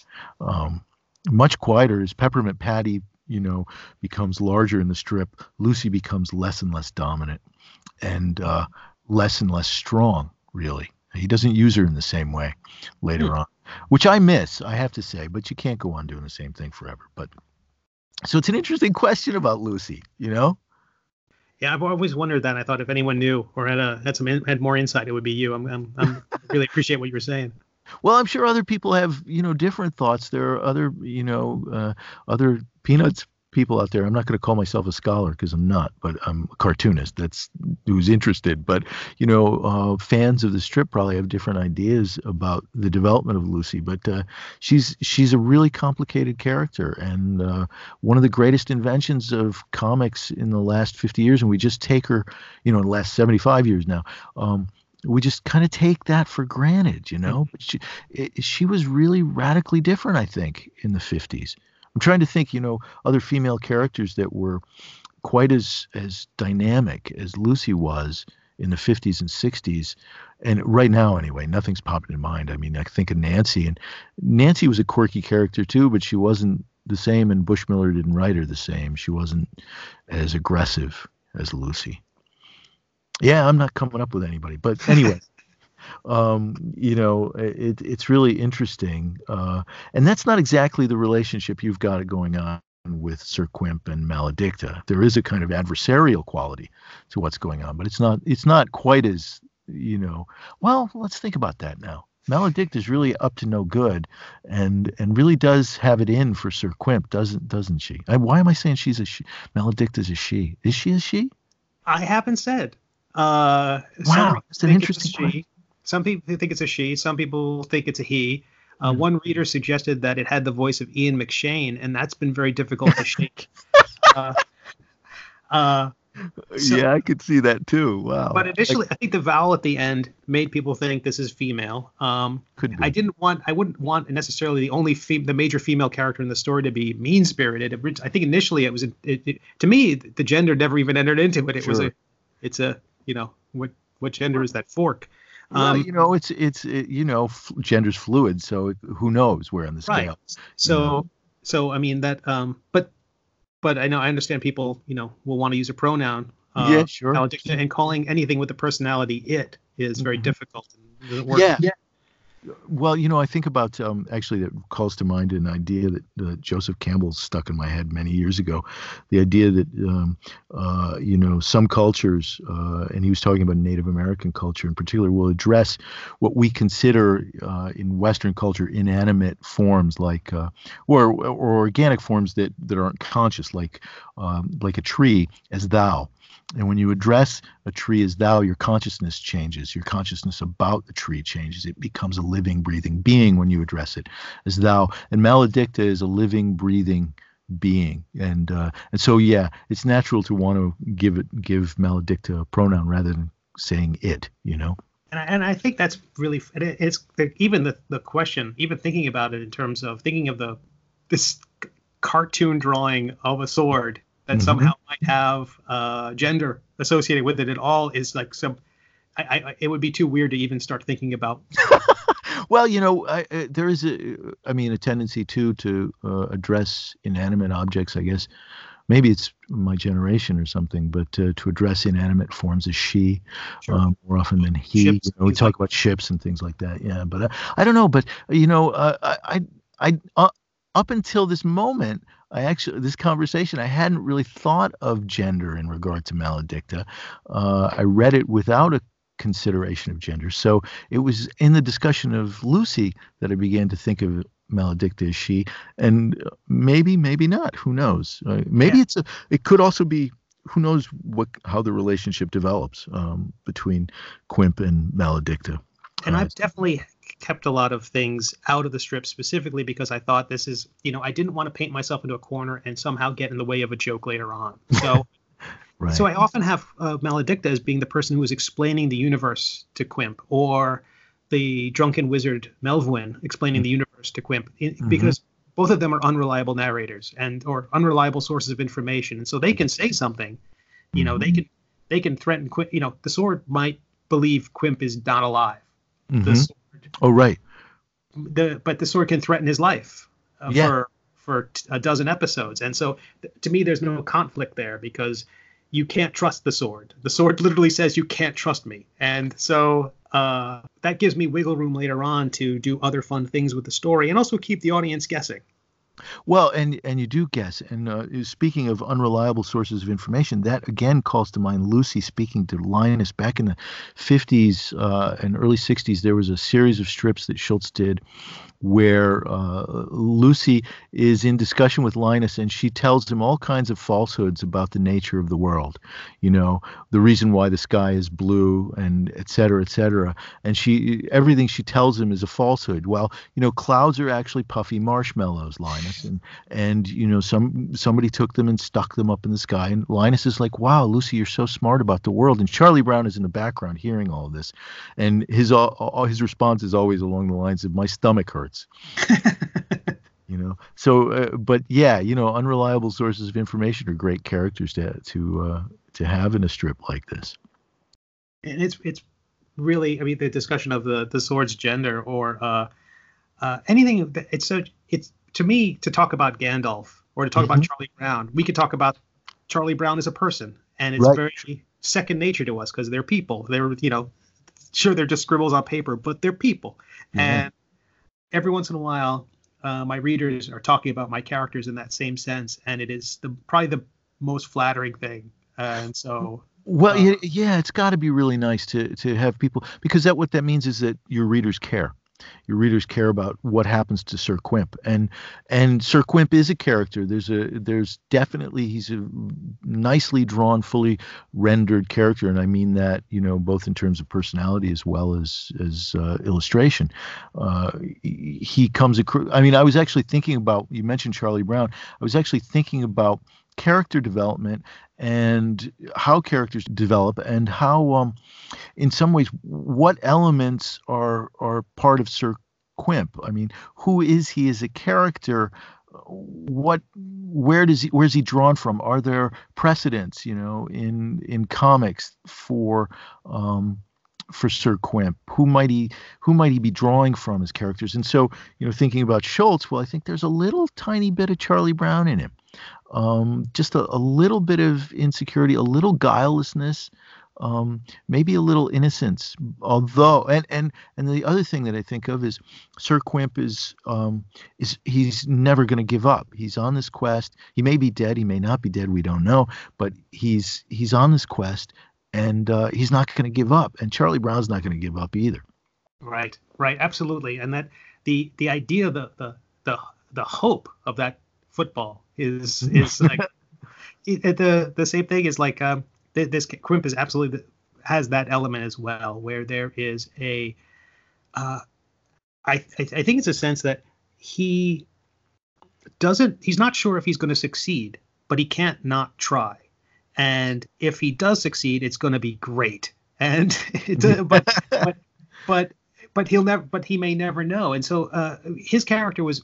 Much quieter, as Peppermint Patty you know, becomes larger in the strip, Lucy becomes less and less dominant and less strong, really. He doesn't use her in the same way later on, which I miss, I have to say, but you can't go on doing the same thing forever. But so it's an interesting question about Lucy, you know? Yeah, I've always wondered that. I thought if anyone knew or had more insight, it would be you. I'm really appreciate what you were saying. Well, I'm sure other people have, you know, different thoughts. There are other, you know, other Peanuts people out there. I'm not going to call myself a scholar because I'm not, but I'm a cartoonist who's interested. But, you know, fans of the strip probably have different ideas about the development of Lucy. But she's a really complicated character, and one of the greatest inventions of comics in the last 50 years. And we just take her, you know, in the last 75 years now. We just kind of take that for granted, you know. But she was really radically different, I think, in the 50s. I'm trying to think, you know, other female characters that were quite as dynamic as Lucy was in the 50s and 60s. And right now, anyway, nothing's popping in mind. I mean, I think of Nancy, and Nancy was a quirky character too, but she wasn't the same, and Bushmiller didn't write her the same. She wasn't as aggressive as Lucy. Yeah, I'm not coming up with anybody, but anyway, you know, it's really interesting, and that's not exactly the relationship you've got going on with Sir Quimp and Maledicta. There is a kind of adversarial quality to what's going on, but it's not quite as, you know. Well, let's think about that now. Maledicta is really up to no good, and really does have it in for Sir Quimp, doesn't she? Why am I saying she's a she? Maledicta's a she. Is she a she? I haven't said. Wow, that's an interesting. Some people think it's a she. Some people think it's a he. One reader suggested that it had the voice of Ian McShane, and that's been very difficult to shake. Yeah, I could see that too. Wow. But initially, I think the vowel at the end made people think this is female. Could be. I wouldn't want necessarily the major female character in the story to be mean-spirited. I think initially it was. To me, the gender never even entered into it. It was you know, what gender is that fork? Well, you know, you know, gender's fluid, so who knows where on the scale. Right. So I mean that. But I know I understand people, you know, will want to use a pronoun. Yeah, sure. And calling anything with a personality it is very difficult. And doesn't work. Yeah. Well, you know, I think about actually that calls to mind an idea that Joseph Campbell stuck in my head many years ago. The idea that, you know, some cultures, and he was talking about Native American culture in particular, will address what we consider in Western culture inanimate forms like or organic forms that aren't conscious, like a tree as thou. And when you address a tree as thou, your consciousness changes. Your consciousness about the tree changes. It becomes a living, breathing being when you address it as thou. And Maledicta is a living, breathing being. And so, yeah, it's natural to want to give Maledicta a pronoun rather than saying it, you know. And I think that's really, it's even the question, even thinking about it in terms of thinking of this cartoon drawing of a sword that somehow might have gender associated with it at all is like some. It would be too weird to even start thinking about. Well, you know, there is a tendency to address inanimate objects. I guess maybe it's my generation or something, but to address inanimate forms as she, sure, more often than he. Ships, you know, we talk about ships and things like that. Yeah, but I don't know. But you know, I up until this moment, I hadn't really thought of gender in regard to Maledicta. I read it without a consideration of gender. So it was in the discussion of Lucy that I began to think of Maledicta as she, and maybe not. Who knows? It could also be, who knows how the relationship develops between Quimp and Maledicta. And I've definitely kept a lot of things out of the strip specifically because I thought this is, you know, I didn't want to paint myself into a corner and somehow get in the way of a joke later on. So, right. So I often have Maledicta as being the person who is explaining the universe to Quimp, or the drunken wizard Melvin explaining the universe to Quimp, because both of them are unreliable narrators or unreliable sources of information. And so they can say something, you know, they can threaten Quimp. You know, the sword might believe Quimp is not alive. The sword, but the sword can threaten his life for a dozen episodes. And so to me, there's no conflict there, because you can't trust the sword. The sword literally says you can't trust me. And so that gives me wiggle room later on to do other fun things with the story and also keep the audience guessing. Well, and you do guess. And speaking of unreliable sources of information, that again calls to mind Lucy speaking to Linus back in the 50s and early 60s. There was a series of strips that Schulz did where Lucy is in discussion with Linus, and she tells him all kinds of falsehoods about the nature of the world. You know, the reason why the sky is blue, and et cetera, et cetera. And everything she tells him is a falsehood. Well, you know, clouds are actually puffy marshmallows, Linus. And you know, somebody took them and stuck them up in the sky. And Linus is like, wow, Lucy, you're so smart about the world. And Charlie Brown is in the background hearing all of this. And his response is always along the lines of, my stomach hurts. You know, so but yeah, you know, unreliable sources of information are great characters to have in a strip like this. And it's really, I mean, the discussion of the sword's gender or anything that, it's to me, to talk about Gandalf or to talk about Charlie Brown, we could talk about Charlie Brown as a person, and it's very second nature to us because they're people. They're, you know, sure, they're just scribbles on paper, but they're people. And every once in a while, my readers are talking about my characters in that same sense, and it is probably the most flattering thing. And so, well, yeah, it's got to be really nice to have people, because what that means is that your readers care. Your readers care about what happens to Sir Quimp, and Sir Quimp is a character. There's definitely, he's a nicely drawn, fully rendered character, and I mean that, you know, both in terms of personality as well as illustration. He comes across. I mean, I was actually thinking about, you mentioned Charlie Brown. I was actually thinking about character development and how characters develop, and how in some ways what elements are part of Sir Quimp. I mean, who is he as a character? Where's he drawn from? Are there precedents, you know, in comics for Sir Quimp? Who might he be drawing from as characters? And so, you know, thinking about Schulz, well, I think there's a little tiny bit of Charlie Brown in him. Just a little bit of insecurity, a little guilelessness, maybe a little innocence. Although, and the other thing that I think of is Sir Quimp is he's never going to give up. He's on this quest. He may be dead. He may not be dead. We don't know. But he's on this quest, and he's not going to give up. And Charlie Brown's not going to give up either. Right, absolutely. And that the idea, the hope of that football is like the same thing is like this Quimp is absolutely has that element as well, where there is a I think it's a sense that he's not sure if he's going to succeed, but he can't not try, and if he does succeed, it's going to be great, and but he'll never, but he may never know. And so his character was.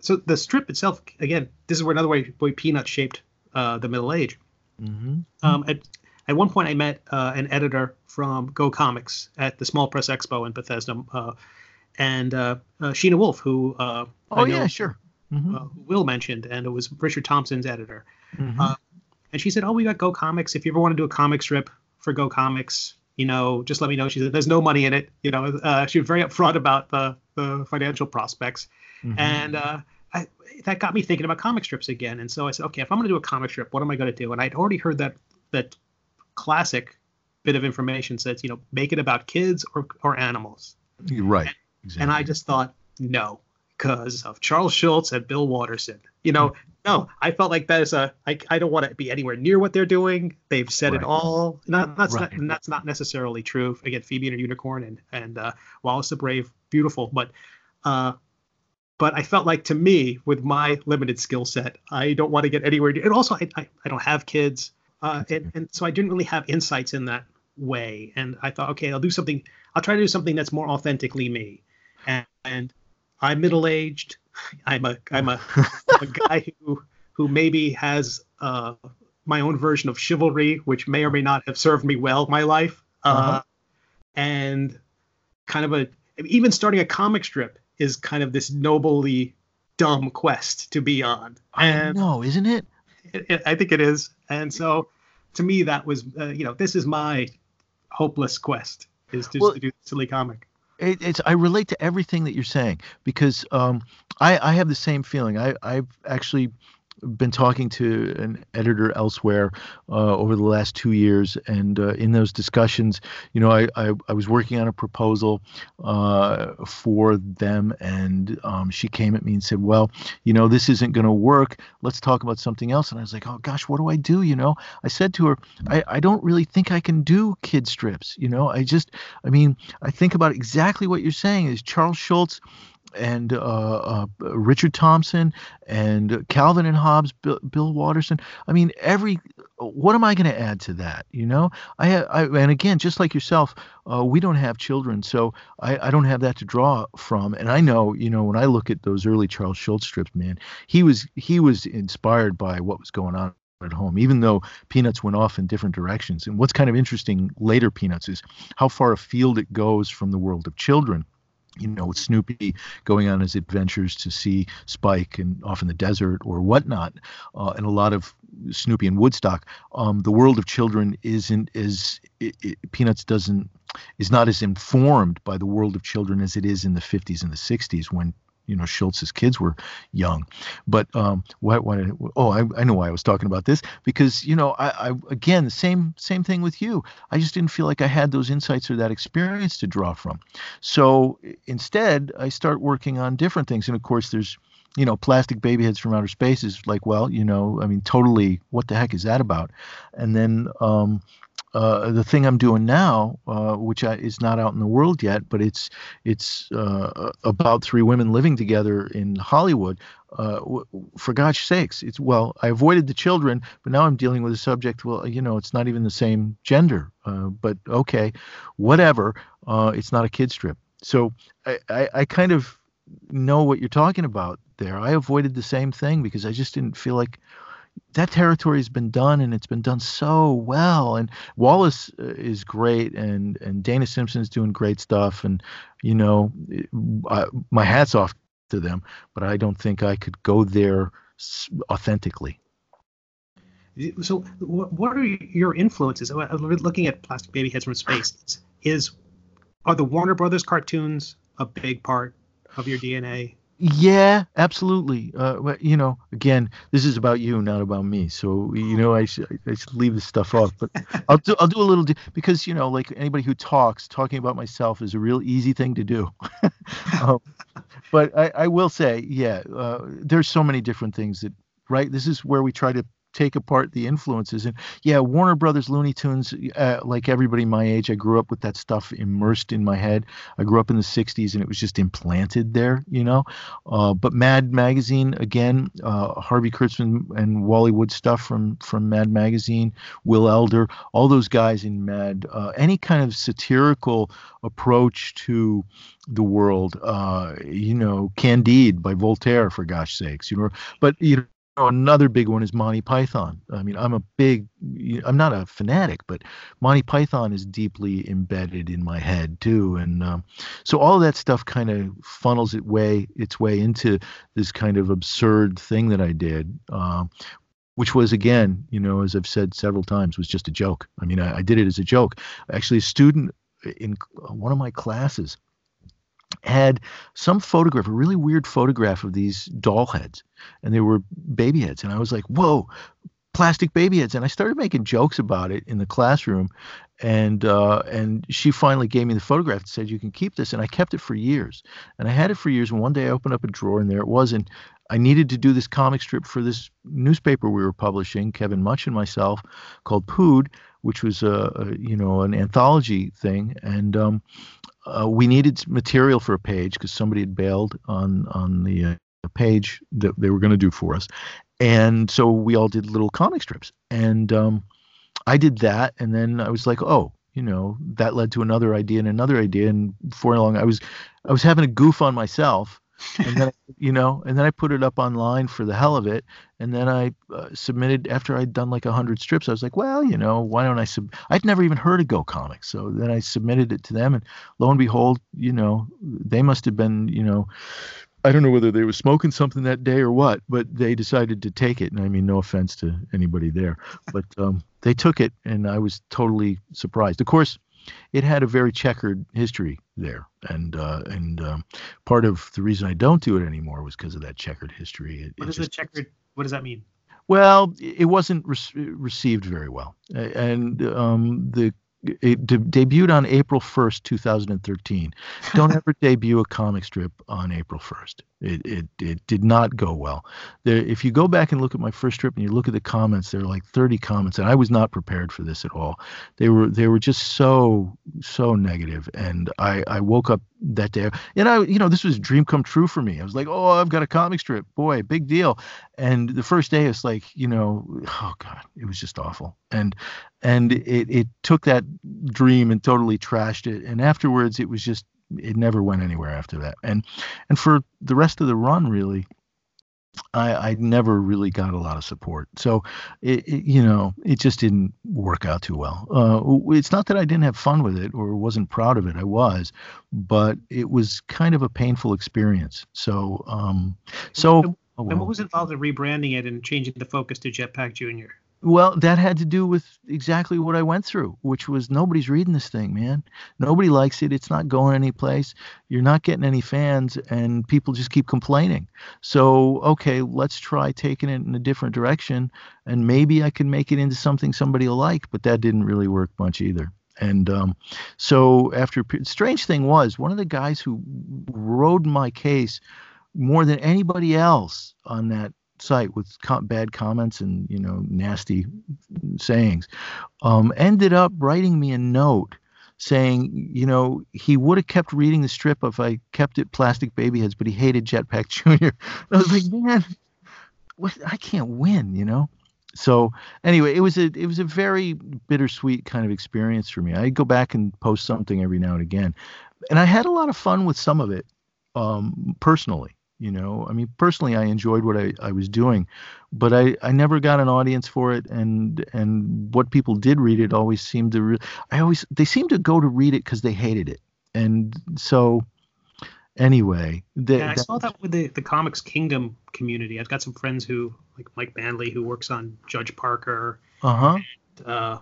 So the strip itself, again, this is where another way Peanuts shaped the Middle Age. At one point, I met an editor from GoComics at the Small Press Expo in Bethesda, and Sheena Wolf, who Will mentioned, and it was Richard Thompson's editor. And she said, "Oh, we got GoComics. If you ever want to do a comic strip for GoComics, you know, just let me know." She said, "There's no money in it." You know, she was very upfront about the financial prospects. And that got me thinking about comic strips again. And so I said, okay, if I'm going to do a comic strip, what am I going to do? And I'd already heard that classic bit of information says, you know, make it about kids or animals. Right. Exactly. And I just thought, no, because of Charles Schulz and Bill Watterson. You know, no, I felt like that is I don't want to be anywhere near what they're doing. They've said it all. And that's not necessarily true. Again, Phoebe and her Unicorn and Wallace the Brave, beautiful. But I felt like, to me, with my limited skill set, I don't want to get anywhere. And also, I don't have kids. And so I didn't really have insights in that way. And I thought, okay, I'll try to do something that's more authentically me. And I'm middle-aged. I'm a guy who maybe has my own version of chivalry, which may or may not have served me well my life. And kind of even starting a comic strip is kind of this nobly dumb quest to be on. And I know, isn't it? I think it is. And so to me, that was, this is my hopeless quest, is to, do the silly comic. I relate to everything that you're saying, because I have the same feeling. I've actually been talking to an editor elsewhere over the last 2 years. And in those discussions, I was working on a proposal for them. And she came at me and said, well, this isn't going to work. Let's talk about something else. And I was like, oh, gosh, what do I do? I said to her, I don't really think I can do kid strips. I think about exactly what you're saying is Charles Schulz and Richard Thompson and Calvin and Hobbes, Bill Watterson. I mean, what am I going to add to that? And again, just like yourself, we don't have children, so I don't have that to draw from. And I know, when I look at those early Charles Schulz strips, man, he was inspired by what was going on at home, even though Peanuts went off in different directions. And what's kind of interesting later Peanuts is how far afield it goes from the world of children. With Snoopy going on his adventures to see Spike and off in the desert or whatnot, and a lot of Snoopy and Woodstock, the world of children Peanuts is not as informed by the world of children as it is in the 50s and the 60s when Schultz's kids were young. But I know why I was talking about this, because I again, same thing with you. I just didn't feel like I had those insights or that experience to draw from. So instead, I start working on different things, and of course, there's plastic baby heads from outer space is like, well, totally, what the heck is that about? And then the thing I'm doing now, which is not out in the world yet, but it's about three women living together in Hollywood. For God's sakes, I avoided the children, but now I'm dealing with a subject. Well, it's not even the same gender, but okay, whatever. It's not a kid strip. So I kind of know what you're talking about there. I avoided the same thing because I just didn't feel like that territory has been done, and it's been done so well. And Wallace is great, and Dana Simpson is doing great stuff. And, my hat's off to them, but I don't think I could go there authentically. So what are your influences? Looking at Plastic Baby Heads from Space, are the Warner Brothers cartoons a big part of your DNA? Yeah, absolutely. Again, this is about you, not about me. So, I should leave this stuff off, but I'll do a little, because, like anybody who talking about myself is a real easy thing to do. But I will say, there's so many different things that, right. This is where we try to take apart the influences. And Warner Brothers, Looney Tunes, like everybody my age, I grew up with that stuff immersed in my head. I grew up in the 60s and it was just implanted there, but Mad Magazine, again, Harvey Kurtzman and Wally Wood stuff from Mad Magazine, Will Elder, all those guys in Mad, any kind of satirical approach to the world, Candide by Voltaire, for gosh sakes, another big one is Monty Python. I mean, I'm not a fanatic, but Monty Python is deeply embedded in my head too. And so all that stuff kind of funnels its way into this kind of absurd thing that I did, which was, again, as I've said several times, was just a joke. I mean, I did it as a joke. Actually, a student in one of my classes had some photograph, a really weird photograph of these doll heads, and they were baby heads. And I was like, whoa, plastic baby heads. And I started making jokes about it in the classroom. And she finally gave me the photograph and said, you can keep this. And I kept it for years. And I had it for years. And one day I opened up a drawer and there it was. And I needed to do this comic strip for this newspaper we were publishing, Kevin Much and myself, called Pood, which was, an anthology thing. And, we needed material for a page because somebody had bailed on the page that they were going to do for us. And so we all did little comic strips. And I did that. And then I was like, oh, that led to another idea and another idea. And before long, I was having a goof on myself. And then, and then I put it up online for the hell of it. And then I submitted, after I'd done like 100 strips, I was like, well, why don't I I'd never even heard of GoComics. So then I submitted it to them, and lo and behold, they must have been, I don't know whether they were smoking something that day or what, but they decided to take it. And I mean, no offense to anybody there, but they took it, and I was totally surprised. Of course, it had a very checkered history there. And part of the reason I don't do it anymore was because of that checkered history. What does that mean? Well, it wasn't received very well. And it debuted on April 1st, 2013. Don't ever debut a comic strip on April 1st. It did not go well. If you go back and look at my first strip and you look at the comments, there are like 30 comments, and I was not prepared for this at all. They were just so negative, and I woke up that day, and this was a dream come true for me. I was like, oh, I've got a comic strip, boy, big deal. And the first day, it's like, oh God, it was just awful. And it took that dream and totally trashed it. And afterwards, it was just, it never went anywhere after that. And for the rest of the run, really, I never really got a lot of support. So, it just didn't work out too well. It's not that I didn't have fun with it or wasn't proud of it. I was, but it was kind of a painful experience. So, and what was involved in rebranding it and changing the focus to Jetpack Jr.? Well, that had to do with exactly what I went through, which was nobody's reading this thing, man. Nobody likes it. It's not going anyplace. You're not getting any fans, and people just keep complaining. So, okay, let's try taking it in a different direction, and maybe I can make it into something somebody will like, but that didn't really work much either. And so after – strange thing was, one of the guys who rode my case more than anybody else on that site with bad comments and nasty sayings, ended up writing me a note saying he would have kept reading the strip if I kept it Plastic Baby Heads, but he hated Jetpack Jr. And I was like, man, what, I can't win, So anyway, it was a very bittersweet kind of experience for me. I go back and post something every now and again, and I had a lot of fun with some of it. Personally. Personally, I enjoyed what I was doing, but I never got an audience for it. And what people did read it always seemed to, they seemed to go to read it because they hated it. And so anyway, I saw that with the Comics Kingdom community. I've got some friends who, like Mike Manley, who works on Judge Parker, and, the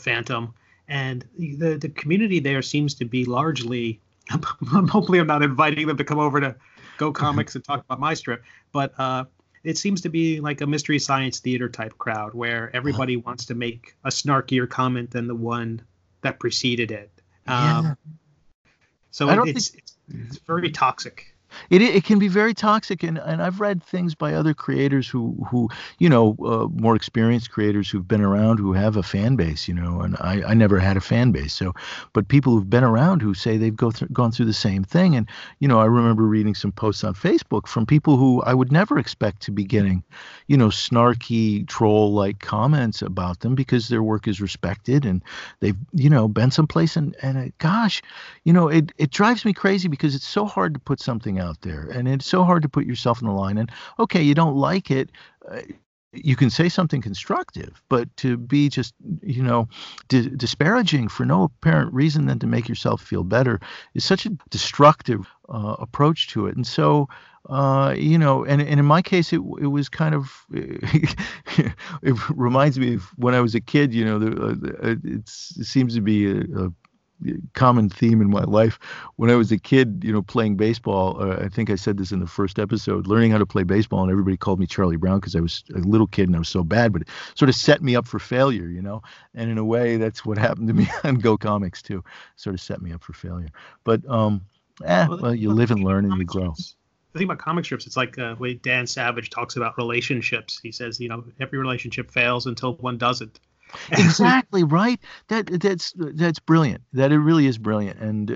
Phantom, and the community there seems to be largely, hopefully I'm not inviting them to come over to Go Comics and talk about my strip, but it seems to be like a Mystery Science Theater type crowd where everybody wants to make a snarkier comment than the one that preceded it. So it's very toxic. It can be very toxic, and I've read things by other creators who more experienced creators who've been around, who have a fan base, and I never had a fan base. So, but people who've been around who say they've gone through the same thing. And, I remember reading some posts on Facebook from people who I would never expect to be getting, snarky troll-like comments about them because their work is respected and they've, been someplace. It drives me crazy because it's so hard to put something out there, and it's so hard to put yourself in the line. And okay, you don't like it, you can say something constructive, but to be just disparaging for no apparent reason than to make yourself feel better is such a destructive approach to it. And so and in my case, it was kind of it reminds me of when I was a kid. It seems to be a common theme in my life. When I was a kid, playing baseball, I think I said this in the first episode, learning how to play baseball, and everybody called me Charlie Brown because I was a little kid and I was so bad, but it sort of set me up for failure, and in a way that's what happened to me on Go Comics too. Sort of set me up for failure, but you live and learn and you grow. The thing about comic strips, it's like when Dan Savage talks about relationships, he says, every relationship fails until one doesn't. Exactly right. That's brilliant. That it really is brilliant. And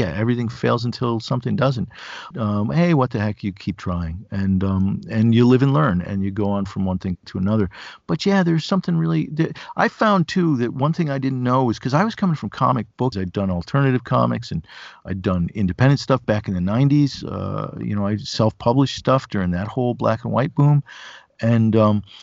everything fails until something doesn't. Hey, what the heck? You keep trying, and you live and learn, and you go on from one thing to another. But yeah, there's something really. I found too that one thing I didn't know was, because I was coming from comic books, I'd done alternative comics and I'd done independent stuff back in the '90s. I self-published stuff during that whole black and white boom. And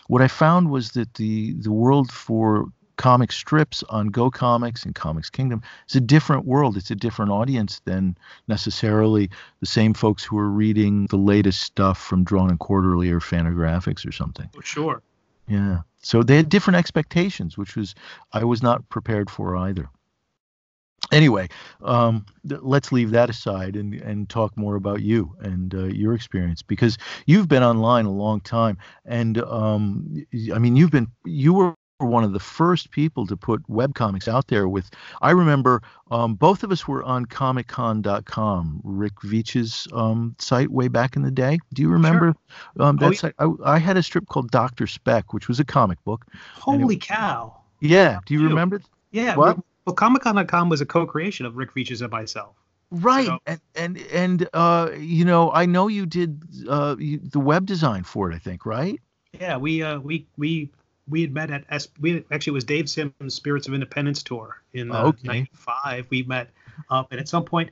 what I found was that the world for comic strips on GoComics and Comics Kingdom. It's a different world. It's a different audience than necessarily the same folks who are reading the latest stuff from Drawn and Quarterly or Fantagraphics or something. Oh, sure. Yeah. So they had different expectations, which was I was not prepared for either. Anyway, let's leave that aside and talk more about you and your experience, because you've been online a long time. And I mean, you were one of the first people to put webcomics out there with. I remember both of us were on ComicCon.com, Rick Veitch's site way back in the day. Do you remember that site? I had a strip called Dr. Speck, which was a comic book. Holy cow. Yeah. Do you remember? Yeah. What? Well, ComicCon.com was a co-creation of Rick Veitch's and myself. Right. So. And you know, I know you did the web design for it, I think, right? Yeah, we had met actually it was Dave Sims' Spirits of Independence tour in 95. We met up, and at some point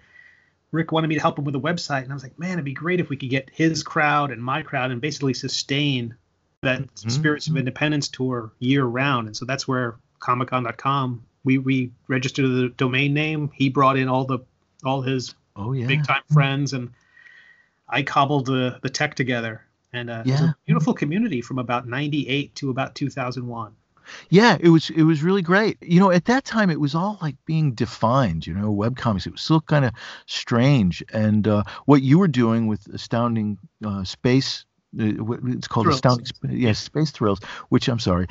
Rick wanted me to help him with a website, and I was like, man, it'd be great if we could get his crowd and my crowd and basically sustain that Spirits of Independence tour year round. And so that's where ComicCon.com, we registered the domain name. He brought in all his big time friends, and I cobbled the tech together. And it was a beautiful community from about 98 to about 2001. Yeah, it was really great. You know, at that time, it was all like being defined, you know, webcomics. It was still kind of strange. And what you were doing with Astounding Space, it's called Thrills. Astounding Space Thrills, which I'm sorry,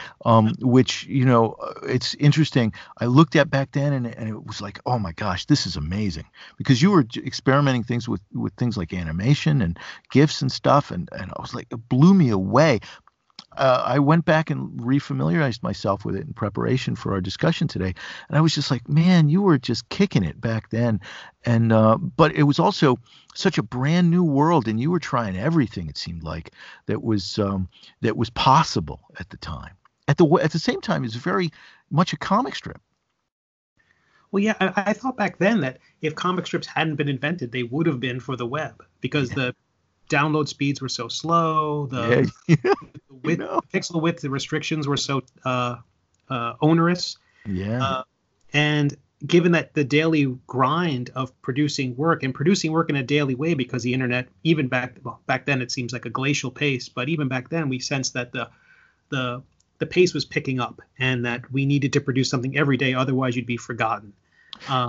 which, you know, it's interesting. I looked at back then and it was like, oh my gosh, this is amazing, because you were experimenting things with things like animation and GIFs and stuff. And I was like, it blew me away. I went back and refamiliarized myself with it in preparation for our discussion today. And I was just like, man, you were just kicking it back then. And but it was also such a brand new world, and you were trying everything, it seemed like, that was possible at the time. At the same time, it's very much a comic strip. Well, yeah, I thought back then that if comic strips hadn't been invented, they would have been for the web, because the download speeds were so slow. The width, you know, pixel width, the restrictions were so onerous. Yeah. And given that the daily grind of producing work in a daily way, because the internet, even back then, it seems like a glacial pace, but even back then we sensed that the pace was picking up, and that we needed to produce something every day, otherwise you'd be forgotten.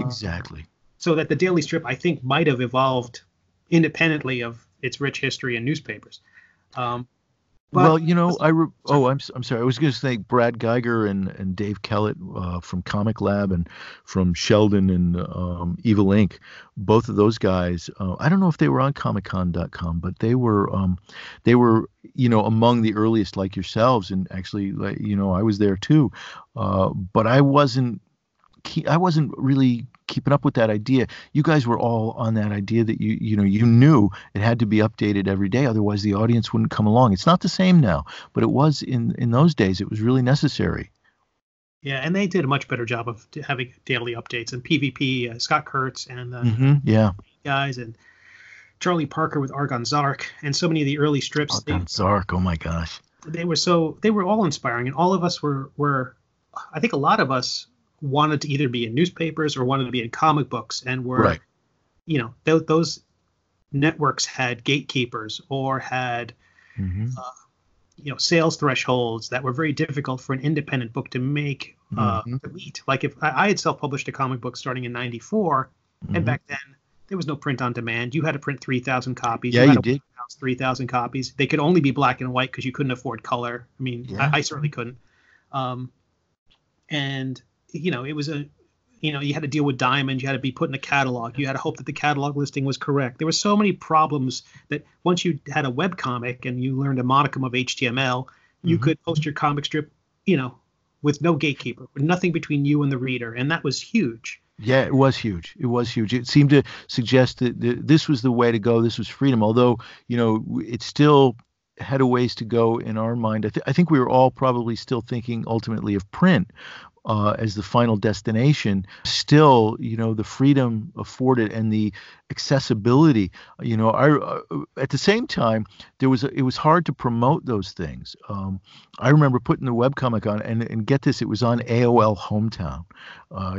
Exactly. So that the daily strip, I think, might have evolved independently of its rich history in newspapers. Well, you know, I'm sorry. I was going to thank Brad Geiger and Dave Kellett from Comic Lab and from Sheldon and Evil Inc. Both of those guys, I don't know if they were on ComicCon.com, but they were, you know, among the earliest, like yourselves. And actually, like, you know, I was there too, but I wasn't really keeping up with that idea. You guys were all on that idea that you know, you knew it had to be updated every day, otherwise the audience wouldn't come along. It's not the same now, but it was in those days. It was really necessary. Yeah, and they did a much better job of having daily updates. And PVP, Scott Kurtz, and guys, and Charlie Parker with Argon Zark, and so many of the early strips. Argon Zark, oh my gosh! They were all inspiring, and all of us were. I think a lot of us wanted to either be in newspapers or wanted to be in comic books, and were, right, you know, those networks had gatekeepers or had, you know, sales thresholds that were very difficult for an independent book to make, to meet. Like if I had self-published a comic book starting in 94, and back then there was no print on demand. You had to print 3,000 copies. Yeah, you did. 3,000 copies. They could only be black and white because you couldn't afford color. I mean, yeah. I certainly couldn't. And you know, it was you had to deal with diamonds. You had to be put in a catalog. You had to hope that the catalog listing was correct. There were so many problems that once you had a web comic and you learned a modicum of HTML, you could post your comic strip, you know, with no gatekeeper, with nothing between you and the reader. And that was huge. Yeah, it was huge. It was huge. It seemed to suggest that this was the way to go. This was freedom. Although, you know, it still had a ways to go in our mind. I think we were all probably still thinking ultimately of print. as the final destination, still, you know, the freedom afforded and the accessibility, you know, at the same time, it was hard to promote those things. I remember putting the webcomic on, and get this, it was on AOL Hometown.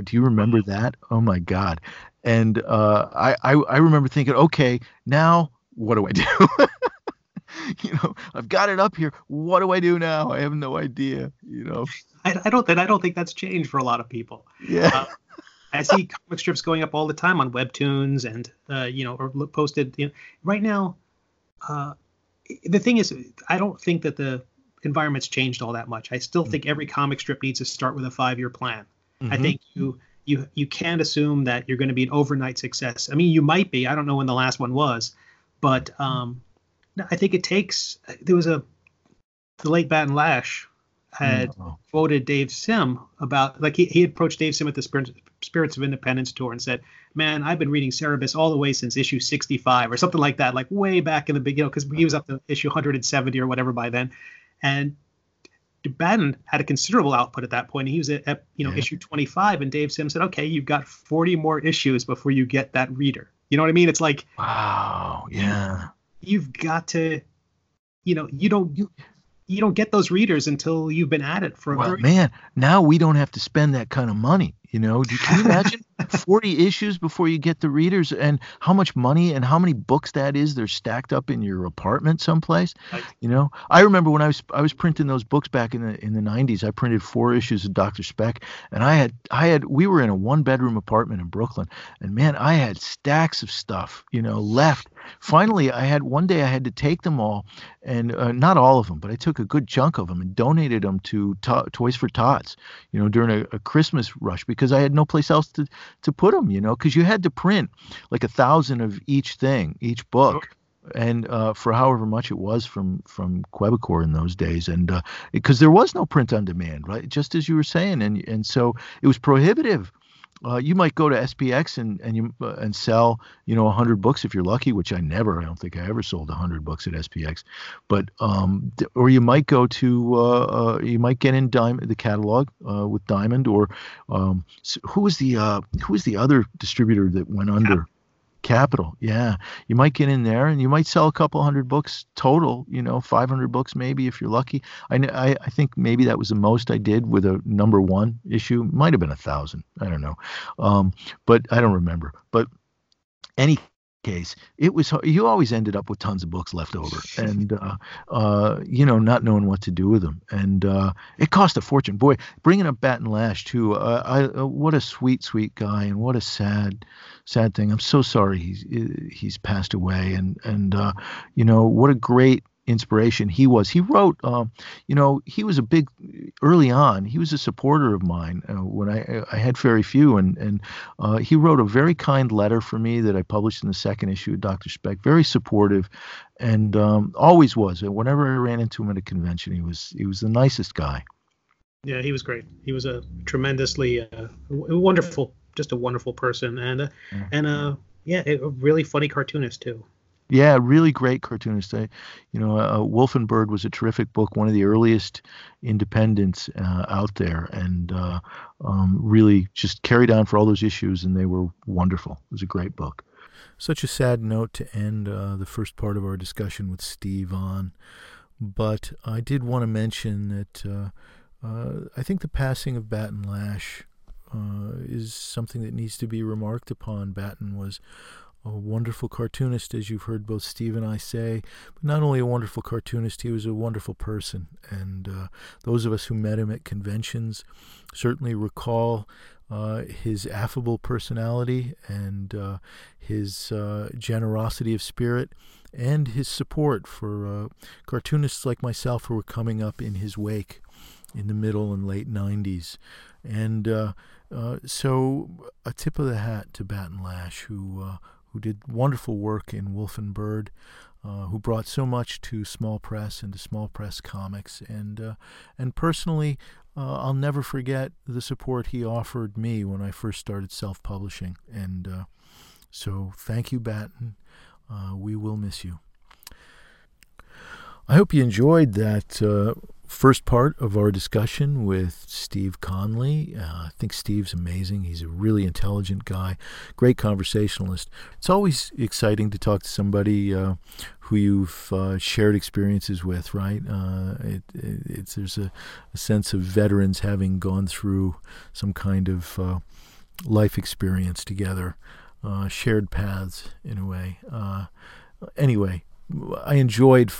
Do you remember that? Oh my God. And I remember thinking, okay, now what do I do? You know, I've got it up here. What do I do now? I have no idea. You know, I don't think that's changed for a lot of people. Yeah, I see comic strips going up all the time on Webtoons and you know, or posted. You know, right now, the thing is, I don't think that the environment's changed all that much. I still think every comic strip needs to start with a 5-year plan. Mm-hmm. I think you can't assume that you're going to be an overnight success. I mean, you might be. I don't know when the last one was, but. I think it takes. There was the late Baton Lash had quoted Dave Sim about, like, he approached Dave Sim at the Spirits of Independence tour and said, "Man, I've been reading Cerebus all the way since issue 65 or something like that, like way back in the beginning, you know, because he was up to issue 170 or whatever by then." And Batten had a considerable output at that point. He was at issue 25, and Dave Sim said, "Okay, you've got 40 more issues before you get that reader." You know what I mean? It's like, wow, yeah. You've got to, you don't get those readers until you've been at it for. Well, man, now we don't have to spend that kind of money. You know, can you imagine 40 issues before you get the readers, and how much money and how many books that is? They're stacked up in your apartment someplace. Right. You know, I remember when I was printing those books back in the 90s. I printed 4 issues of Dr. Speck, and we were in a 1-bedroom apartment in Brooklyn, and man, I had stacks of stuff, you know, left. Finally, one day I had to take them all, and not all of them, but I took a good chunk of them and donated them to Toys for Tots, you know, during a Christmas rush, because I had no place else to put them, you know, because you had to print like 1,000 of each thing, each book. And for however much it was from Quebecor in those days. And because there was no print on demand, right? Just as you were saying. And so it was prohibitive. You might go to SPX and sell, you know, 100 books if you're lucky, which I don't think I ever sold 100 books at SPX, but or you might go to you might get in the catalog with Diamond, or who was the other distributor that went under? Capital. Yeah, you might get in there and you might sell a couple hundred books total, you know, 500 books maybe if you're lucky. I think maybe that was the most I did with a number one issue. Might have been 1,000. I don't know, but I don't remember. But any case, it was, you always ended up with tons of books left over, and you know, not knowing what to do with them, and it cost a fortune. Boy, bringing up Baton Lash too, what a sweet guy, and what a sad thing. I'm so sorry he's passed away, and you know, what a great inspiration he was. He wrote, you know, he was early on, he was a supporter of mine when I had very few, and he wrote a very kind letter for me that I published in the second issue of Dr. Speck. Very supportive, and always was. And whenever I ran into him at a convention, he was the nicest guy. Yeah, he was great. He was a tremendously wonderful, just a wonderful person, and a really funny cartoonist too. Yeah, really great cartoonist. Wolf and Bird was a terrific book, one of the earliest independents out there, and really just carried on for all those issues, and they were wonderful. It was a great book. Such a sad note to end the first part of our discussion with Steve on, but I did want to mention that I think the passing of Baton Lash is something that needs to be remarked upon. Baton was a wonderful cartoonist, as you've heard both Steve and I say, but not only a wonderful cartoonist, he was a wonderful person. And those of us who met him at conventions certainly recall his affable personality, and his generosity of spirit, and his support for cartoonists like myself who were coming up in his wake in the middle and late 90s. And so a tip of the hat to Baton Lash, who did wonderful work in Wolf and Bird, who brought so much to small press and to small press comics. And personally, I'll never forget the support he offered me when I first started self-publishing. And so thank you, Batten. We will miss you. I hope you enjoyed that first part of our discussion with Steve Conley. I think Steve's amazing. He's a really intelligent guy, great conversationalist. It's always exciting to talk to somebody who you've shared experiences with, right? There's a sense of veterans having gone through some kind of life experience together, shared paths in a way. Anyway, I enjoyed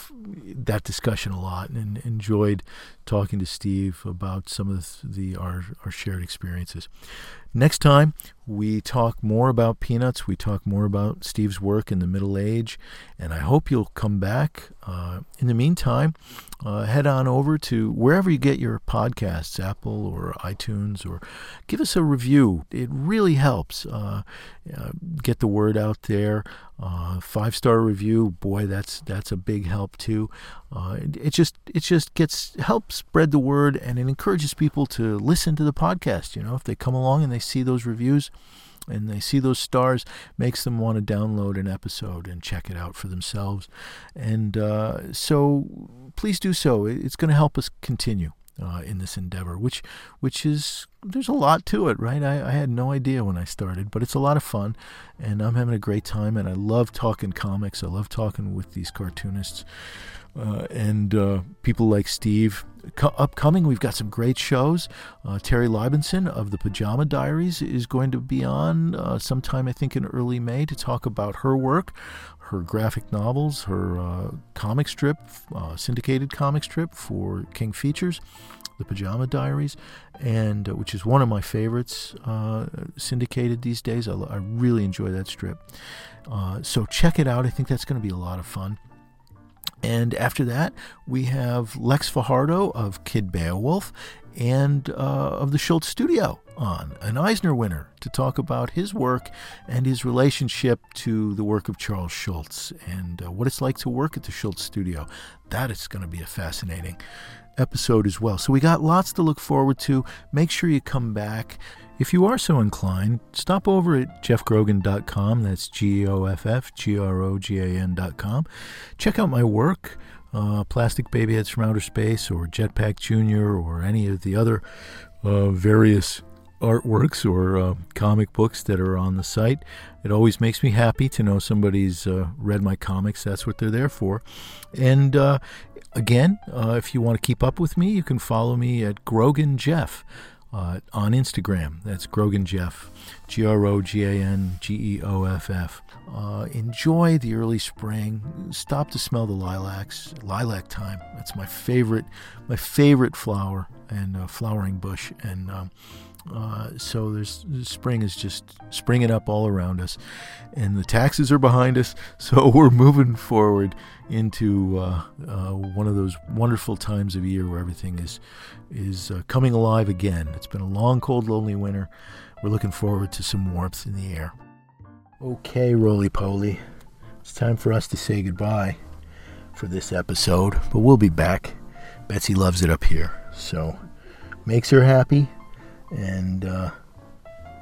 that discussion a lot and enjoyed talking to Steve about some of our shared experiences. Next time, we talk more about Peanuts. We talk more about Steve's work in the Middle Age, and I hope you'll come back. In the meantime, head on over to wherever you get your podcasts, Apple or iTunes, or give us a review. It really helps get the word out there. 5-star review, boy, that's a big help too. It just helps spread the word, and it encourages people to listen to the podcast. You know, if they come along and they see those reviews and they see those stars, makes them want to download an episode and check it out for themselves. And so please do so. It's going to help us continue in this endeavor, which is, there's a lot to it, right? I had no idea when I started, but it's a lot of fun, and I'm having a great time, and I love talking comics. I love talking with these cartoonists and people like Steve. Upcoming, we've got some great shows. Terry Libenson of the Pajama Diaries is going to be on sometime, I think, in early May to talk about her work, her graphic novels, her comic strip, syndicated comic strip for King Features, the Pajama Diaries, and which is one of my favorites syndicated these days. I really enjoy that strip. So check it out. I think that's going to be a lot of fun. And after that, we have Lex Fajardo of Kid Beowulf and of the Schulz Studio on, an Eisner winner, to talk about his work and his relationship to the work of Charles Schulz and what it's like to work at the Schulz Studio. That is going to be a fascinating episode as well. So we got lots to look forward to. Make sure you come back. If you are so inclined, stop over at jeffgrogan.com. That's GOFFGROGAN.com. Check out my work, Plastic Baby Heads from Outer Space or Jetpack Jr. or any of the other various artworks or comic books that are on the site. It always makes me happy to know somebody's read my comics. That's what they're there for. And again, if you want to keep up with me, you can follow me at Grogan Jeff on Instagram. That's Grogan Jeff, GROGANGEOFF. Enjoy the early spring. Stop to smell the lilacs. Lilac time. That's my favorite flower and flowering bush. And so spring is just springing up all around us, and the taxes are behind us, so we're moving forward into one of those wonderful times of year where everything is coming alive again. It's been a long, cold, lonely winter. We're looking forward to some warmth in the air. Okay, roly-poly, it's time for us to say goodbye for this episode, but we'll be back. Betsy loves it up here, so makes her happy. And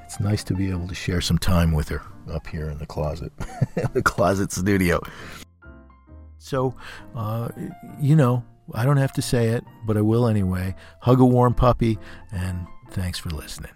it's nice to be able to share some time with her up here in the closet, the closet studio. So, you know, I don't have to say it, but I will anyway. Hug a warm puppy, and thanks for listening.